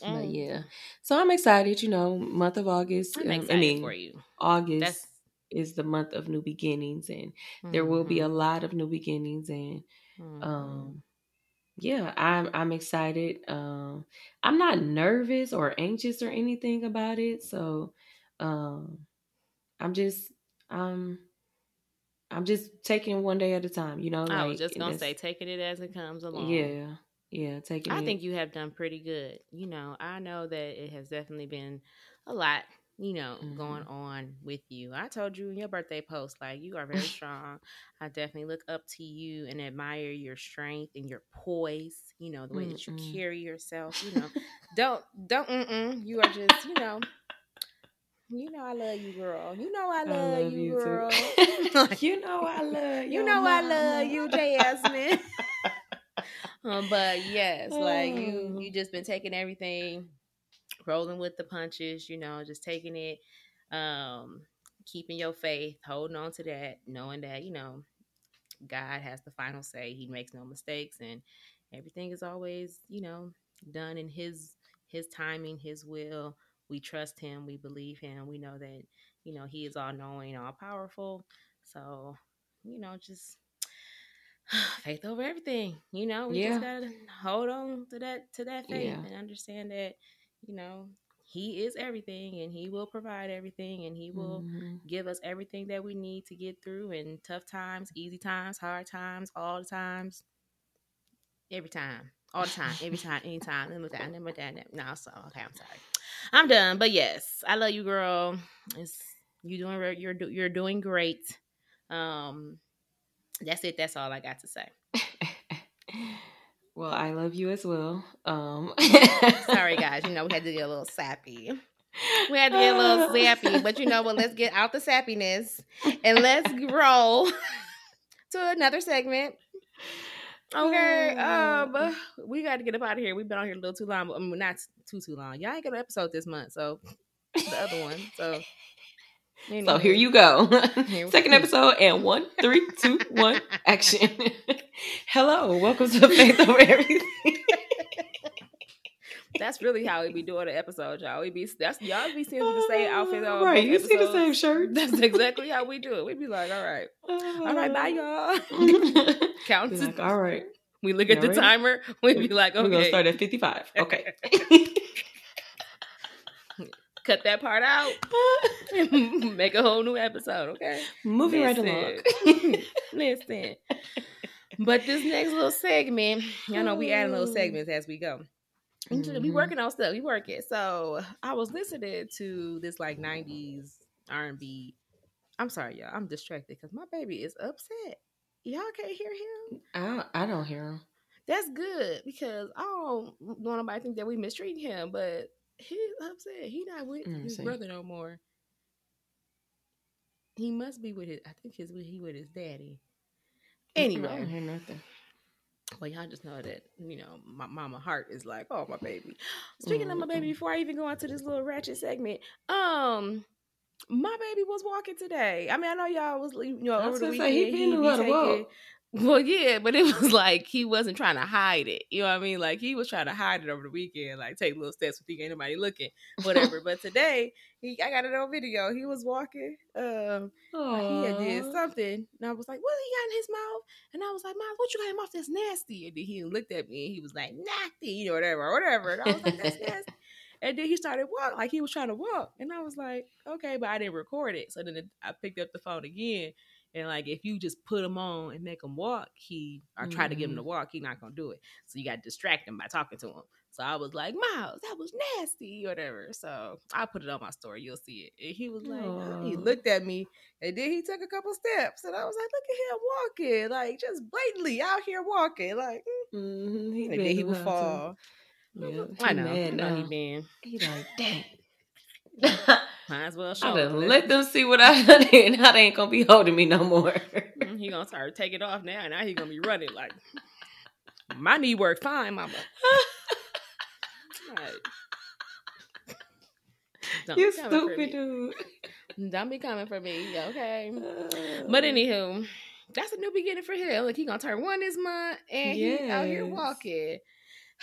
But yeah, so I'm excited. You know, month of August. I'm excited for you. August is the month of new beginnings, and there will be a lot of new beginnings. And yeah, I'm excited. I'm not nervous or anxious or anything about it. So I'm just taking one day at a time. You know, like, I was just gonna say, taking it as it comes along. Yeah, taking it. I think you have done pretty good. You know, I know that it has definitely been a lot, you know, going on with you. I told you in your birthday post, like, you are very strong. I definitely look up to you and admire your strength and your poise, you know, the way that you carry yourself, you know. Don't you are just, you know. You know I love you, girl. You know I love you, girl. You know I love you. You know mama. I love you, Jasmine. But yes, like you just been taking everything, rolling with the punches, you know, just taking it, keeping your faith, holding on to that, knowing that, you know, God has the final say. He makes no mistakes, and everything is always, you know, done in his timing, his will. We trust him. We believe him. We know that, you know, he is all knowing, all powerful. So, you know, just faith over everything. You know, we just gotta hold on to that faith and understand that, you know, he is everything and he will provide everything and he will give us everything that we need to get through in tough times, easy times, hard times, all the times, every time. All the time, every time, anytime. No, so okay, I'm sorry. I'm done. But yes, I love you, girl. You're doing great. That's it. That's all I got to say. Well, I love you as well. Sorry, guys. You know, we had to get a little sappy. But you know what? Let's get out the sappiness and let's roll to another segment. Okay, we got to get up out of here. We've been on here a little too long. I mean, not too long. Y'all ain't got an episode this month, so the other one. So, anyway. So here you go. Second episode and 1, 3, 2, 1, action. Hello, welcome to Faith Over Everything. That's really how we be doing the episode, y'all. Y'all be seeing the same outfit all right. You episodes. See the same shirt. That's exactly how we do it. We be like, all right, bye, y'all. Count be like, all right. We look at the timer. We be like, okay, we're gonna start at 55. Okay. Cut that part out. Make a whole new episode. Okay. Moving right along. Listen, but this next little segment, y'all know we add little segments as we go. We working on stuff. We work it. So I was listening to this like 90s R&B. I'm sorry, y'all. I'm distracted because my baby is upset. Y'all can't hear him? I don't hear him. That's good because I don't want nobody to think that we mistreat him, but he's upset. He not with his brother no more. He must be with his daddy. Anyway. I don't hear nothing. Well, y'all just know that, you know, my mama heart is like, oh, my baby. Speaking of my baby, before I even go into this little ratchet segment, my baby was walking today. I mean, I know y'all was, you know, over the weekend. He been a lot of walk. Well, yeah, but it was like he wasn't trying to hide it. You know what I mean? Like, he was trying to hide it over the weekend, like take little steps with ain't nobody looking, whatever. But today, I got it on video. He was walking. He had did something. And I was like, what he got in his mouth? And I was like, Mom, what you got in his mouth? That's nasty. And then he looked at me and he was like, nasty, you know, whatever. And I was like, that's nasty. And then he started walking, like he was trying to walk. And I was like, okay, but I didn't record it. So then I picked up the phone again. And like, if you just put him on and make him walk, try to get him to walk, he's not gonna do it. So you gotta distract him by talking to him. So I was like, Miles, that was nasty, whatever. So I put it on my story, you'll see it. And he was like, he looked at me, and then he took a couple steps, and I was like, look at him walking, like just blatantly out here walking, like. And then he would fall. Yeah, I know. He been. He like, dang. Might as well show them. Let them see what I done and how they ain't going to be holding me no more. He going to start to take it off now, and now he going to be running like, my knee worked fine, mama. All right. You stupid dude. Don't be coming for me, okay? But anywho, that's a new beginning for him. Like, he gonna turn 1 this month, and he out here walking.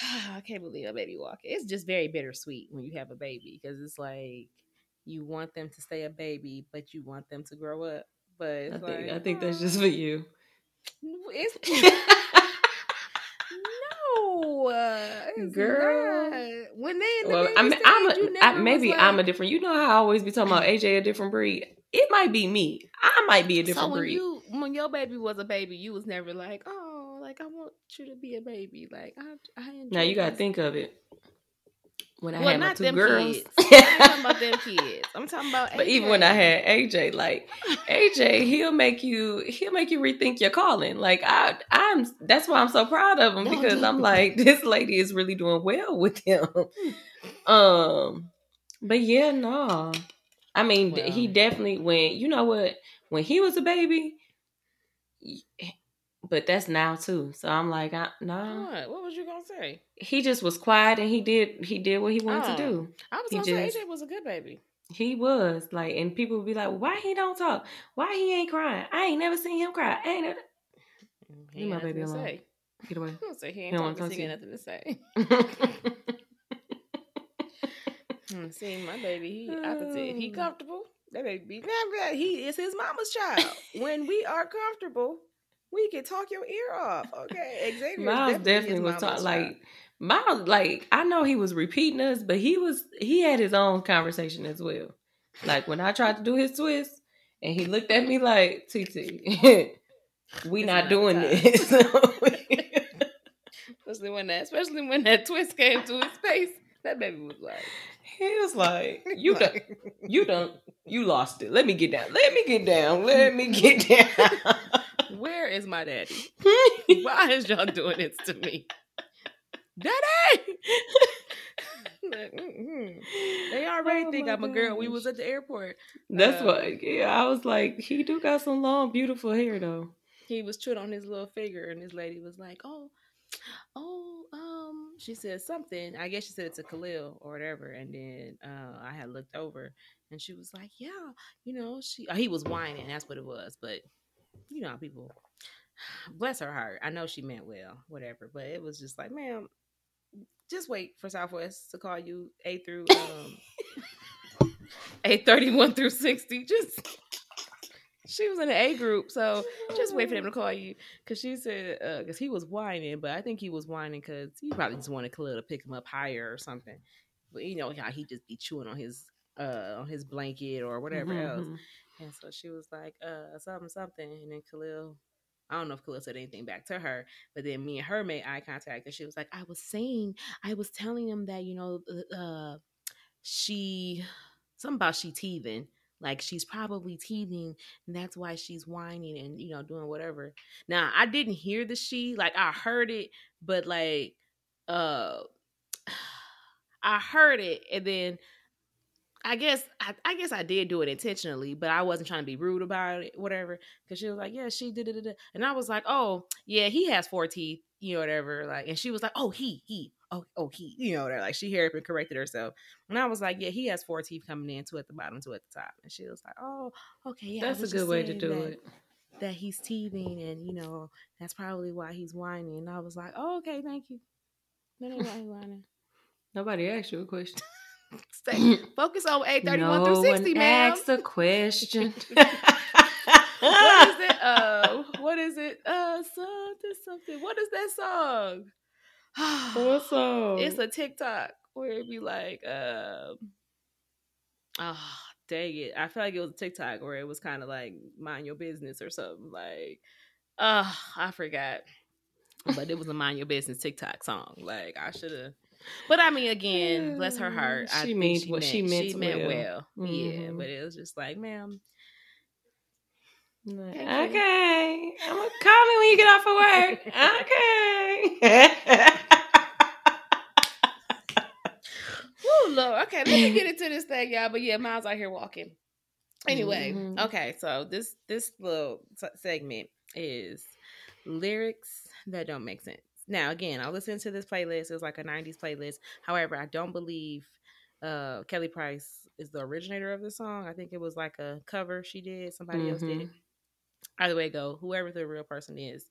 I can't believe a baby walking. It's just very bittersweet when you have a baby, because it's like, you want them to stay a baby, but you want them to grow up. But it's I think that's just for you. It's... Girl, not. When they in the I'm a different. You know how I always be talking about AJ a different breed. It might be me. I might be a different breed. When your baby was a baby, you was never like, oh, like I want you to be a baby. Like I now you gotta think of it. When I had my two girls, I'm talking about them kids. I'm talking about. AJ. But even when I had AJ, like AJ, he'll make you rethink your calling. Like that's why I'm so proud of him, because I'm like, this lady is really doing well with him. But yeah, no, I mean he definitely when he was a baby. But that's now too. So I'm like, no. What was you gonna say? He just was quiet and he did what he wanted to do. I was gonna say AJ was a good baby. He was like, and people would be like, why he don't talk? Why he ain't crying? I ain't never seen him cry. Leave my baby alone. Get away. I'm say he ain't talking. Nothing to say. See my baby. He comfortable. That baby. He is his mama's child. When we are comfortable. We can talk your ear off, okay? Xavier Miles definitely was talking. Like Miles, like I know he was repeating us, but he had his own conversation as well. Like when I tried to do his twist, and he looked at me like, "TT, we not doing this." Especially when that twist came to his face, that baby was like, he was like, "You lost it. Let me get down. Let me get down." Where is my daddy? Why is y'all doing this to me? Daddy! Like, they already think I'm a girl. We was at the airport. That's why. Yeah, I was like, he do got some long, beautiful hair, though. He was chewing on his little finger, and this lady was like, she said something. I guess she said it to Khalil or whatever. And then I had looked over, and she was like, yeah, you know, he was whining. That's what it was, but... You know how people, bless her heart. I know she meant well, whatever. But it was just like, ma'am, just wait for Southwest to call you 831 through 60. She was in the A group, so just wait for them to call you. Because she said, because he was whining, but I think he was whining because he probably just wanted Khalil to pick him up higher or something. But you know how he just be chewing on his blanket or whatever else. And so she was like, something. And then Khalil, I don't know if Khalil said anything back to her, but then me and her made eye contact. And she was like, I was telling him that, you know, something about teething. Like, she's probably teething, and that's why she's whining and, you know, doing whatever. Now, I didn't hear the she. Like, I heard it, but, like, I heard it, and then... I guess I did do it intentionally, but I wasn't trying to be rude about it, whatever. Because she was like, yeah, she did it. And I was like, oh, yeah, he has 4 teeth, you know, whatever. Like, and she was like, oh, he, you know, whatever. Like, she hurried up and corrected herself. And I was like, yeah, he has 4 teeth coming in, 2 at the bottom, 2 at the top. And she was like, oh, okay, yeah. That's a good way to do it. That he's teething, and, you know, that's probably why he's whining. And I was like, oh, okay, thank you. That ain't why he's whining. Nobody asked you a question. Stay. Focus on 831 through 60, man. Ask the question. What is it? Something. What is that song? What song? It's a TikTok where it'd be like, dang it. I feel like it was a TikTok where it was kind of like mind your business or something. Like, I forgot. But it was a mind your business TikTok song. Like, I should have. But I mean, again, bless her heart. She meant well. Mm-hmm. Yeah, but it was just like, ma'am. Like, okay, I'm gonna call me when you get off of work. Okay. Ooh, So, okay, let me get into this thing, y'all. But yeah, Miles out here walking. Anyway, okay, so this little segment is lyrics that don't make sense. Now, again, I listened to this playlist. It was like a 90s playlist. However, I don't believe Kelly Price is the originator of the song. I think it was like a cover she did. Somebody else did it. Either way, go. Whoever the real person is,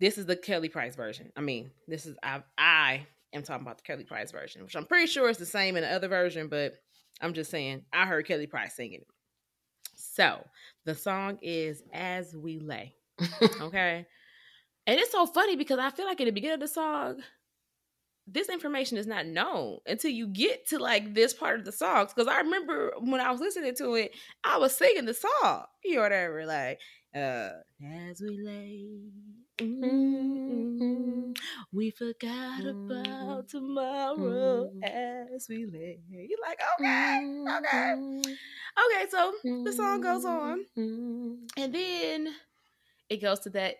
this is the Kelly Price version. I mean, this is I am talking about the Kelly Price version, which I'm pretty sure is the same in the other version, but I'm just saying I heard Kelly Price singing it. So the song is "As We Lay." Okay. And it's so funny because I feel like in the beginning of the song, this information is not known until you get to like this part of the song. Because I remember when I was listening to it, I was singing the song, you know, whatever, like, as we lay, we forgot about tomorrow as we lay. You're like, okay. So the song goes on. And then it goes to that.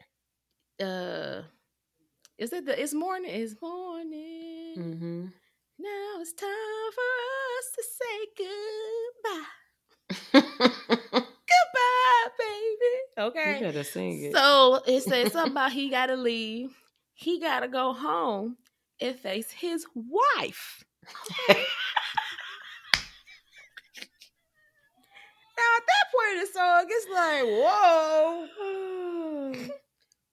It's morning? It's morning. Now it's time for us to say goodbye. Goodbye, baby. Okay. You gotta sing it. So it says something about he gotta leave. He gotta go home and face his wife. Okay. Now at that point in the song, it's like, whoa.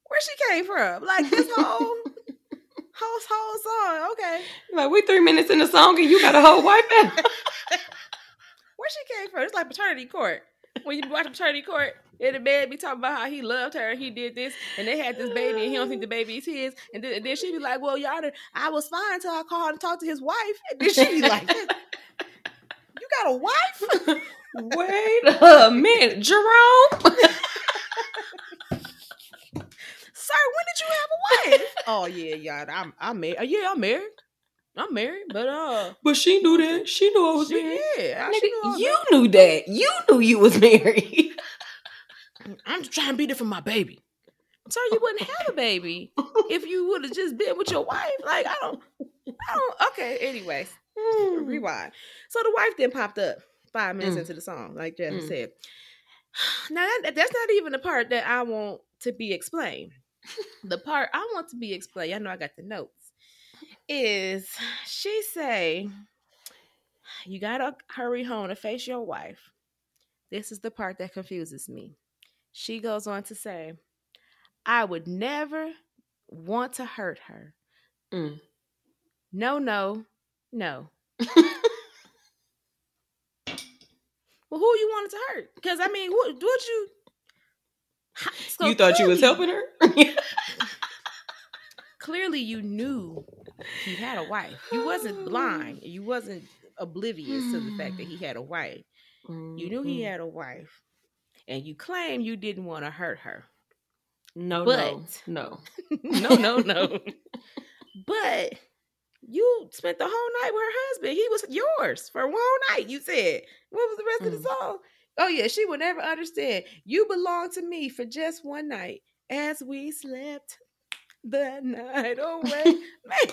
Where she came from? Like this whole song. Okay. Like we 3 minutes in the song and you got a whole wife in. Where she came from? It's like paternity court. When you watch paternity court and the man be talking about how he loved her and he did this and they had this baby and he don't think the baby is his. And then she be like, well, y'all, I was fine until I called and talked to his wife. And then she be like, you got a wife? Wait a minute, Jerome. When did you have a wife? Oh yeah, y'all. I'm married. Yeah, I'm married. But she knew that. She knew I was married. Yeah, knew that. You knew you was married. I'm just trying to be there for my baby. So you wouldn't have a baby if you would have just been with your wife. Like I don't. Okay. Anyways, rewind. So the wife then popped up 5 minutes into the song, like Jeff said. Now that's not even the part that I want to be explained. The part I want to be explained, I know I got the notes, is she say, you gotta hurry home to face your wife. This is the part that confuses me. She goes on to say, I would never want to hurt her. No. Well, who you wanted to hurt? Because, I mean, what would you... So you thought clearly, you was helping her? Clearly you knew he had a wife. You wasn't blind. You wasn't oblivious to the fact that he had a wife. You knew he had a wife. And you claim you didn't want to hurt her. No. But you spent the whole night with her husband. He was yours for one whole night, you said. What was the rest of the song? Oh, yeah, she would never understand. You belong to me for just one night as we slept the night away. Man.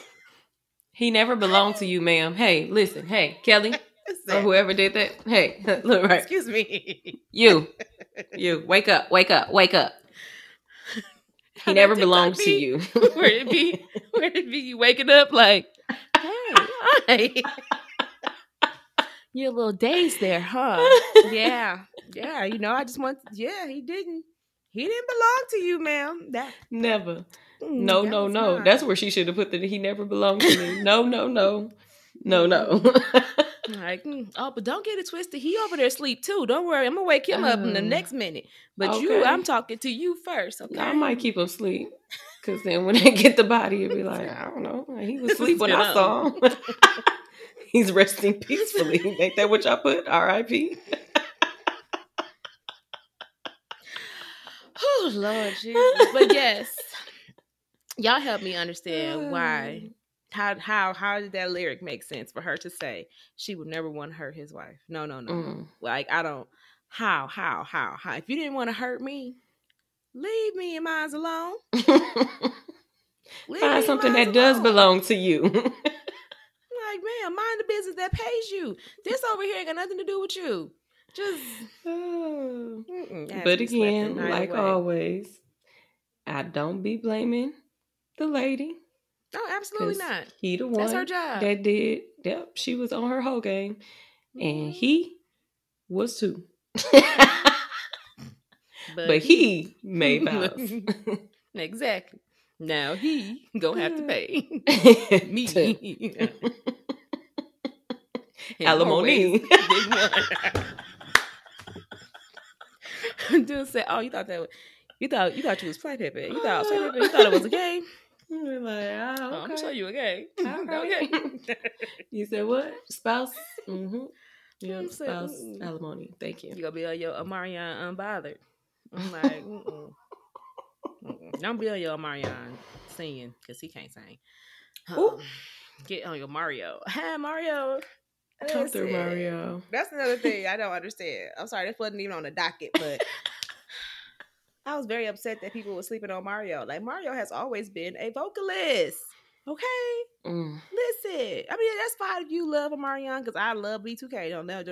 He never belonged to you, ma'am. Hey, listen. Hey, Kelly or whoever did that. Hey, look right. Excuse me. You. Wake up. He never belonged to you. Where did it be? You waking up like, hey. You're a little dazed there, huh? Yeah. He didn't belong to you, ma'am. Never. No. That's where she should have put that. He never belonged to me. No. Like, oh, but don't get it twisted. He over there asleep too. Don't worry. I'm gonna wake him up in the next minute. But okay. I'm talking to you first. Okay. I might keep him asleep. Cause then when they get the body, it'll be like, I don't know. He was asleep when I saw him. He's resting peacefully. Ain't that what y'all put? R.I.P. Oh, Lord Jesus. But yes, y'all help me understand why. How did that lyric make sense for her to say she would never want to hurt his wife? No. Like, I don't. How? If you didn't want to hurt me, leave me and mine alone. Find something that does belong to you. like, man, mind the business that pays you. This over here ain't got nothing to do with you. Just. But again, like always, I don't be blaming the lady. Oh, absolutely not. He the one. That's her job. That did. Yep, she was on her whole game, and he was too. But he made vows. Exactly. Now he gonna have to pay me alimony. Dude said, "Oh, you thought you was Fly Pepe. You thought it was a game." We're like, oh, okay. I'm gonna show you a game. Okay. You said what? Spouse. Mm-hmm. Yeah, spouse alimony. Thank you. You gonna be on your Omarion unbothered. I'm like, don't be on your Omarion singing because he can't sing. Get on your Mario. Hi, Mario. Come through, Mario. That's another thing I don't understand. I'm sorry, this wasn't even on the docket, but I was very upset that people were sleeping on Mario. Like, Mario has always been a vocalist. Okay? Mm. Listen. I mean, that's fine if you love Omarion because I love B2K. Don't know.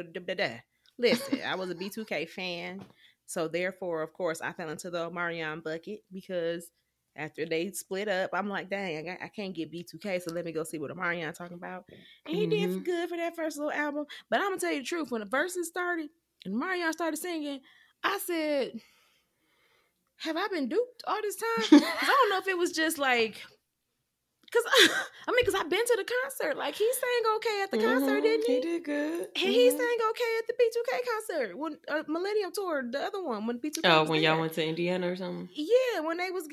Listen, I was a B2K fan. So, therefore, of course, I fell into the Omarion bucket because after they split up, I'm like, dang, I can't get B2K, so let me go see what Omarion talking about. And he did good for that first little album. But I'm going to tell you the truth. When the verses started and Omarion started singing, I said, have I been duped all this time? I don't know if it was just like, because I've been to the concert. Like, he sang okay at the concert, didn't he? He did good. And he sang okay at the B2K concert, when Millennium Tour, the other one, when B2K when y'all went to Indiana or something? Yeah, when they was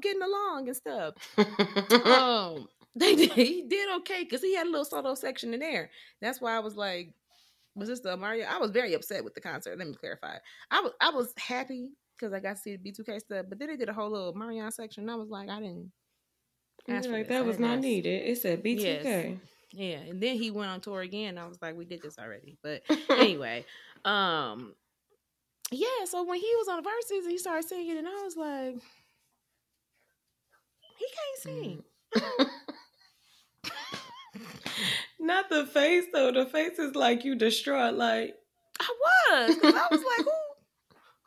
getting along and stuff. He did okay, because he had a little solo section in there. That's why I was like, was this the Mario? I was very upset with the concert. Let me clarify. I was happy, because I got to see the B2K stuff, but then they did a whole little Marion section, and I was like, I didn't. Like, that was not needed. It said B2K. Yes. Yeah, and then he went on tour again. I was like, we did this already. But anyway, yeah, so when he was on the verses, he started singing, and I was like, he can't sing. Not the face, though. The face is like you distraught. Like, I was. Because I was like,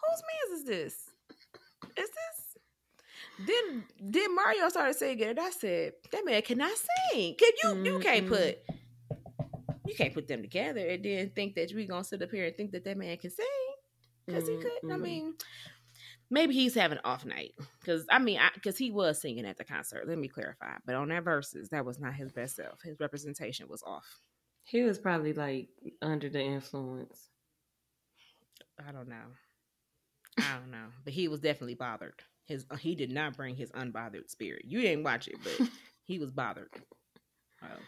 whose man's is this? Is this? Then Mario started singing, and I said, that man cannot sing. You can't put them together and then think that we're going to sit up here and think that man can sing. Because he couldn't. I mean, maybe he's having an off night. Because, I mean, because he was singing at the concert. Let me clarify. But on that verses, that was not his best self. His representation was off. He was probably, like, under the influence. I don't know. But he was definitely bothered. He did not bring his unbothered spirit. You didn't watch it, but he was bothered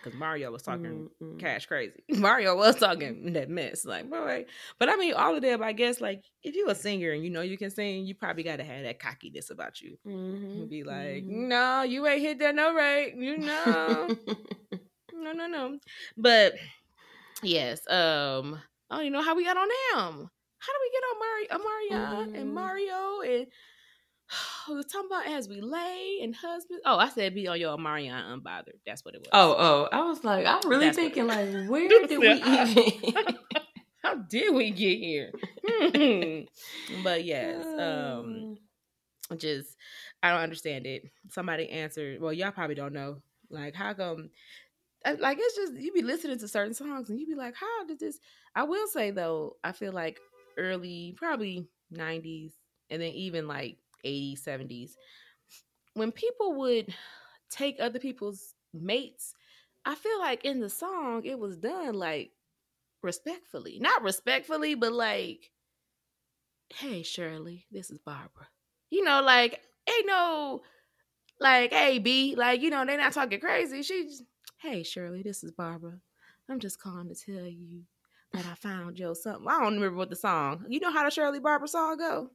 because Mario was talking cash crazy. Mario was talking that mess, like, boy. But I mean, all of them. I guess, like, if you a singer and you know you can sing, you probably got to have that cockiness about you. And be like, no, you ain't hit that note right. You know, no. But yes, I don't even know how we got on them. How do we get on Mario and Mario and? I was talking about as we lay and husband. Oh, I said be on your Omarion unbothered. That's what it was. Oh, I was like, I'm really thinking, like, where did we even? How did we get here? But yes, just I don't understand it. Somebody answered. Well, y'all probably don't know. Like, how come? Like, it's just you be listening to certain songs and you be like, how did this? I will say though, I feel like early, probably 90s, and then even like. 80s, 70s, when people would take other people's mates, I feel like in the song it was done like respectfully. Not respectfully, but like, hey, Shirley, this is Barbara. You know, like, ain't no, like, hey, B, like, you know, they not talking crazy. She's, hey, Shirley, this is Barbara. I'm just calling to tell you that I found your something. I don't remember what the song. You know how the Shirley Barbara song go?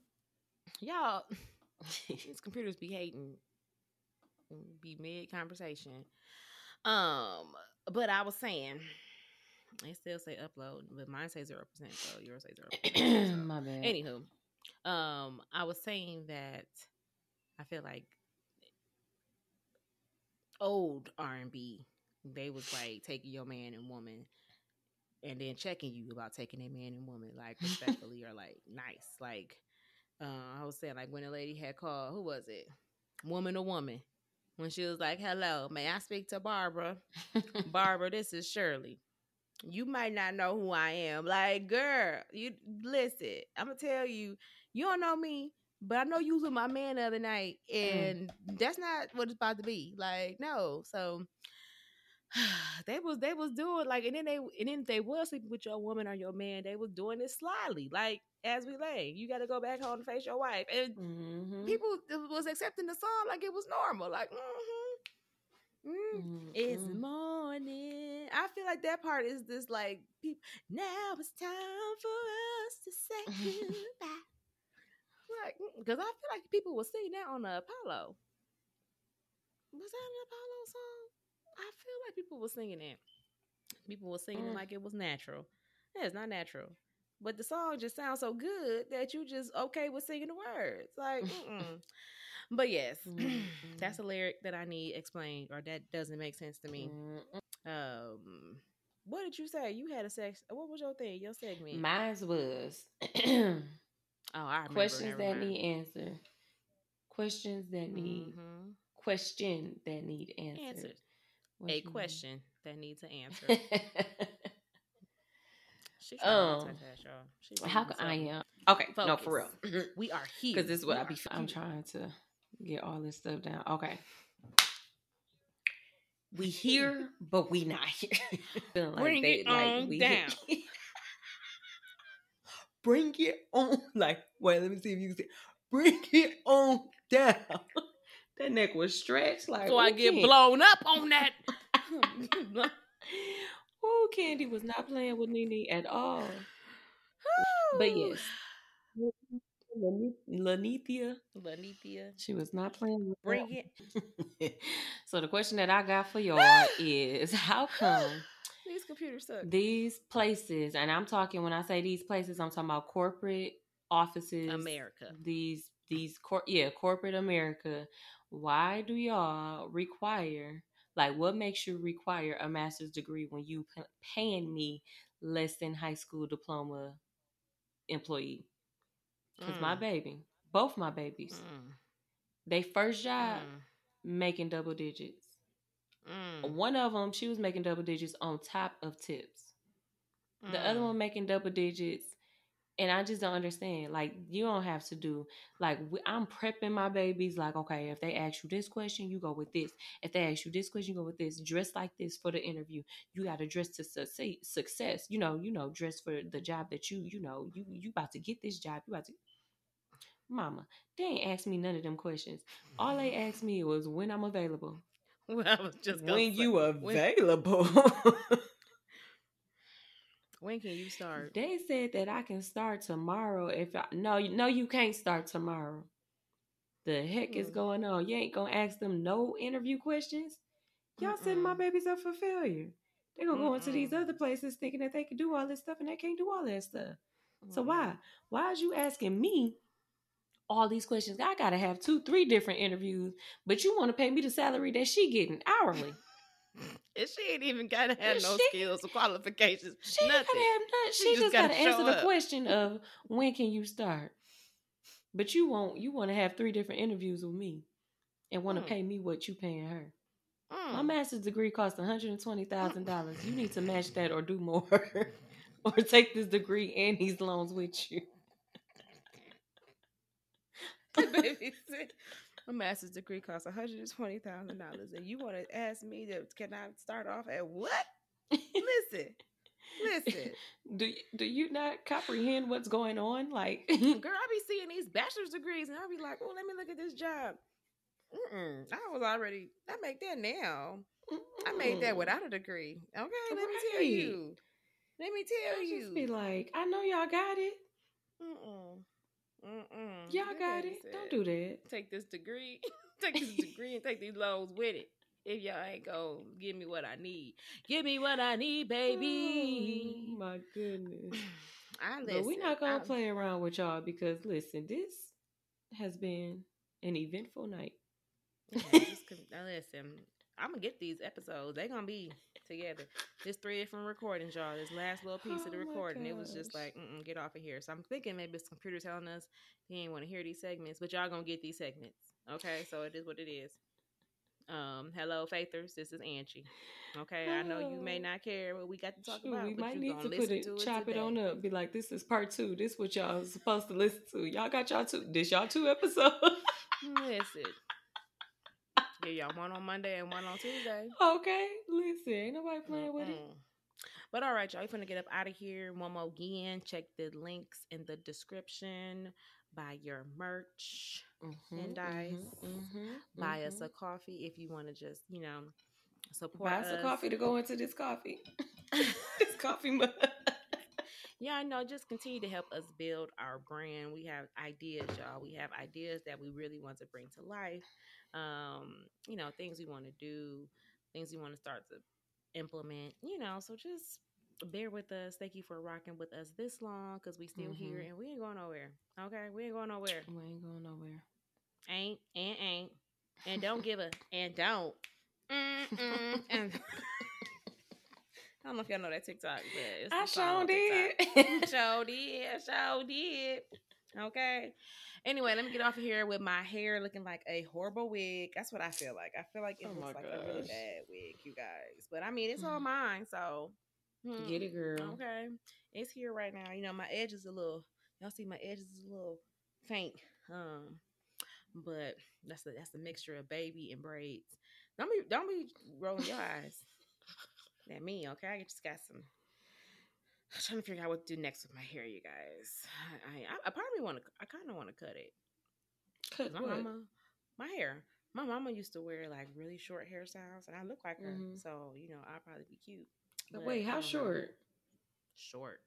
Y'all... These computers be hating, be mid conversation. But I was saying, they still say upload, but mine say 0%, so yours say 0%. So. My bad. Anywho, I was saying that I feel like old R&B they was like taking your man and woman and then checking you about taking their man and woman, like, respectfully or like nice. Like, I was saying, like, when a lady had called, who was it? Woman. When she was like, hello, may I speak to Barbara? Barbara, this is Shirley. You might not know who I am. Like, girl, you listen, I'm going to tell you, you don't know me, but I know you was with my man the other night, and that's not what it's about to be. Like, no. So they was doing, like, and then they was sleeping with your woman or your man. They was doing it slyly, like, as we lay. You got to go back home and face your wife. And people was accepting the song like it was normal. Like, it's morning. I feel like that part is this, like, people, now it's time for us to say goodbye. Like, because I feel like people will sing that on the Apollo. Was that an Apollo song? I feel like people were singing it. People were singing it like it was natural. Yeah, it's not natural. But the song just sounds so good that you just okay with singing the words. Like, But yes, that's a lyric that I need explained, or that doesn't make sense to me. What did you say? You had a sex. What was your thing? Your segment? Mine was... Oh, I remember. Questions that need answer. Question that need answers. A question that needs an answer. She's multitask, y'all. How can I am? Okay, focus. No, for real. We are here. Because this is what I be. I'm trying to get all this stuff down. Okay. We here, but we not here. Feeling like bring it on we down. Bring it on. Like, wait, let me see if you can see. Bring it on down. That neck was stretched. Like, so I get blown up on that. Ooh, Candy was not playing with Nene at all. Ooh. But yes. Lanithia. She was not playing with bring it. So the question that I got for y'all is, how come these computers suck. These places, and I'm talking, when I say these places, I'm talking about corporate offices. America. Corporate America. Why do y'all require, like, what makes you require a master's degree when you paying me less than high school diploma employee? Because both my babies, they first job making double digits. One of them, she was making double digits on top of tips. The other one making double digits, and I just don't understand. Like, you don't have to do, like, I'm prepping my babies. Like, okay, if they ask you this question, you go with this. If they ask you this question, you go with this. Dress like this for the interview. You got to dress to success. You know, dress for the job that you about to get this job. You about to. Mama, they ain't asked me none of them questions. All they asked me was when I'm available. Well, I was just when you available. When can you start? They said that I can start tomorrow. No, you can't start tomorrow. The heck is going on? You ain't gonna ask them no interview questions. Y'all setting my babies up for failure. They're gonna go into these other places thinking that they can do all this stuff, and they can't do all that stuff. So why is you asking me all these questions? I gotta have 2-3 different interviews, but you want to pay me the salary that she getting hourly. And she ain't even gotta have no skills or qualifications. She ain't gotta have nothing. She just gotta answer the question of when can you start. But you want to have 3 different interviews with me, and want to pay me what you paying her. My master's degree costs $120,000. You need to match that or do more, or take this degree and these loans with you. Baby said, a master's degree costs $120,000, and you want to ask me that? Can I start off at what? Listen. Do you not comprehend what's going on? Like, girl, I be seeing these bachelor's degrees, and I be like, oh, let me look at this job. I make that now. I made that without a degree. Okay, let me tell you. Just be like, I know y'all got it. Y'all got it. Said, don't do that. Take this degree and take these loans with it. If y'all ain't gonna give me what I need. Give me what I need, baby. Oh, my goodness. But we're not gonna play around with y'all, because listen, this has been an eventful night. Listen, I'm gonna get these episodes. They're gonna be together. This thread from recordings, y'all. This last little piece of the recording, it was just like, get off of here. So I'm thinking maybe it's computer telling us they ain't want to hear these segments, but y'all gonna get these segments, okay? So it is what it is. Hello, Faithers. This is Angie. Okay, I know you may not care what we got to talk about. We might need to put it, chop it on up. Be like, this is part two. This is what y'all supposed to listen to. Y'all got y'all two. This y'all two episodes. Listen. Yeah, y'all one on Monday and one on Tuesday. Okay, listen, ain't nobody playing with it. But all right, y'all, we finna get up out of here. One more again, check the links in the description. Buy your merch and dice. Buy us a coffee if you want to just, you know, support us. Buy us a coffee to go into this coffee. This coffee mug. Yeah, I know. Just continue to help us build our brand. We have ideas, y'all. We have ideas that we really want to bring to life. You know, things we want to do, things we want to start to implement, you know, so just bear with us. Thank you for rocking with us this long, because we still here and we ain't going nowhere. Okay? We ain't going nowhere. We ain't going nowhere. Ain't. And don't give a, and don't. I don't know if y'all know that TikTok, but it's the song TikTok. I sure did. Okay. Anyway, let me get off of here with my hair looking like a horrible wig. That's what I feel like. I feel like it looks like a really bad wig, you guys. But I mean, it's all mine, so. Get it, girl. Okay. It's here right now. You know, my edge is a little, y'all see my edge is a little faint. But that's a mixture of baby and braids. Don't be rolling your eyes. At me, okay? I just got some. I'm trying to figure out what to do next with my hair, you guys. I probably want to. I kind of want to cut it. Cut my mama, my hair. My mama used to wear like really short hairstyles, and I look like her. So you know, I'll probably be cute. But wait, how short? Short.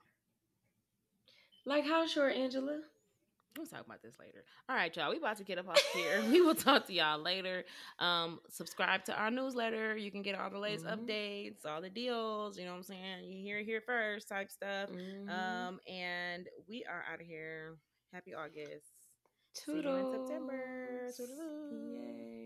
Like how short, Angela? We'll talk about this later. All right, y'all. We about to get up off here. We will talk to y'all later. Subscribe to our newsletter. You can get all the latest updates, all the deals. You know what I'm saying? You hear it here first type stuff. And we are out of here. Happy August. Toodles. See you in September. Toodaloo. Yay.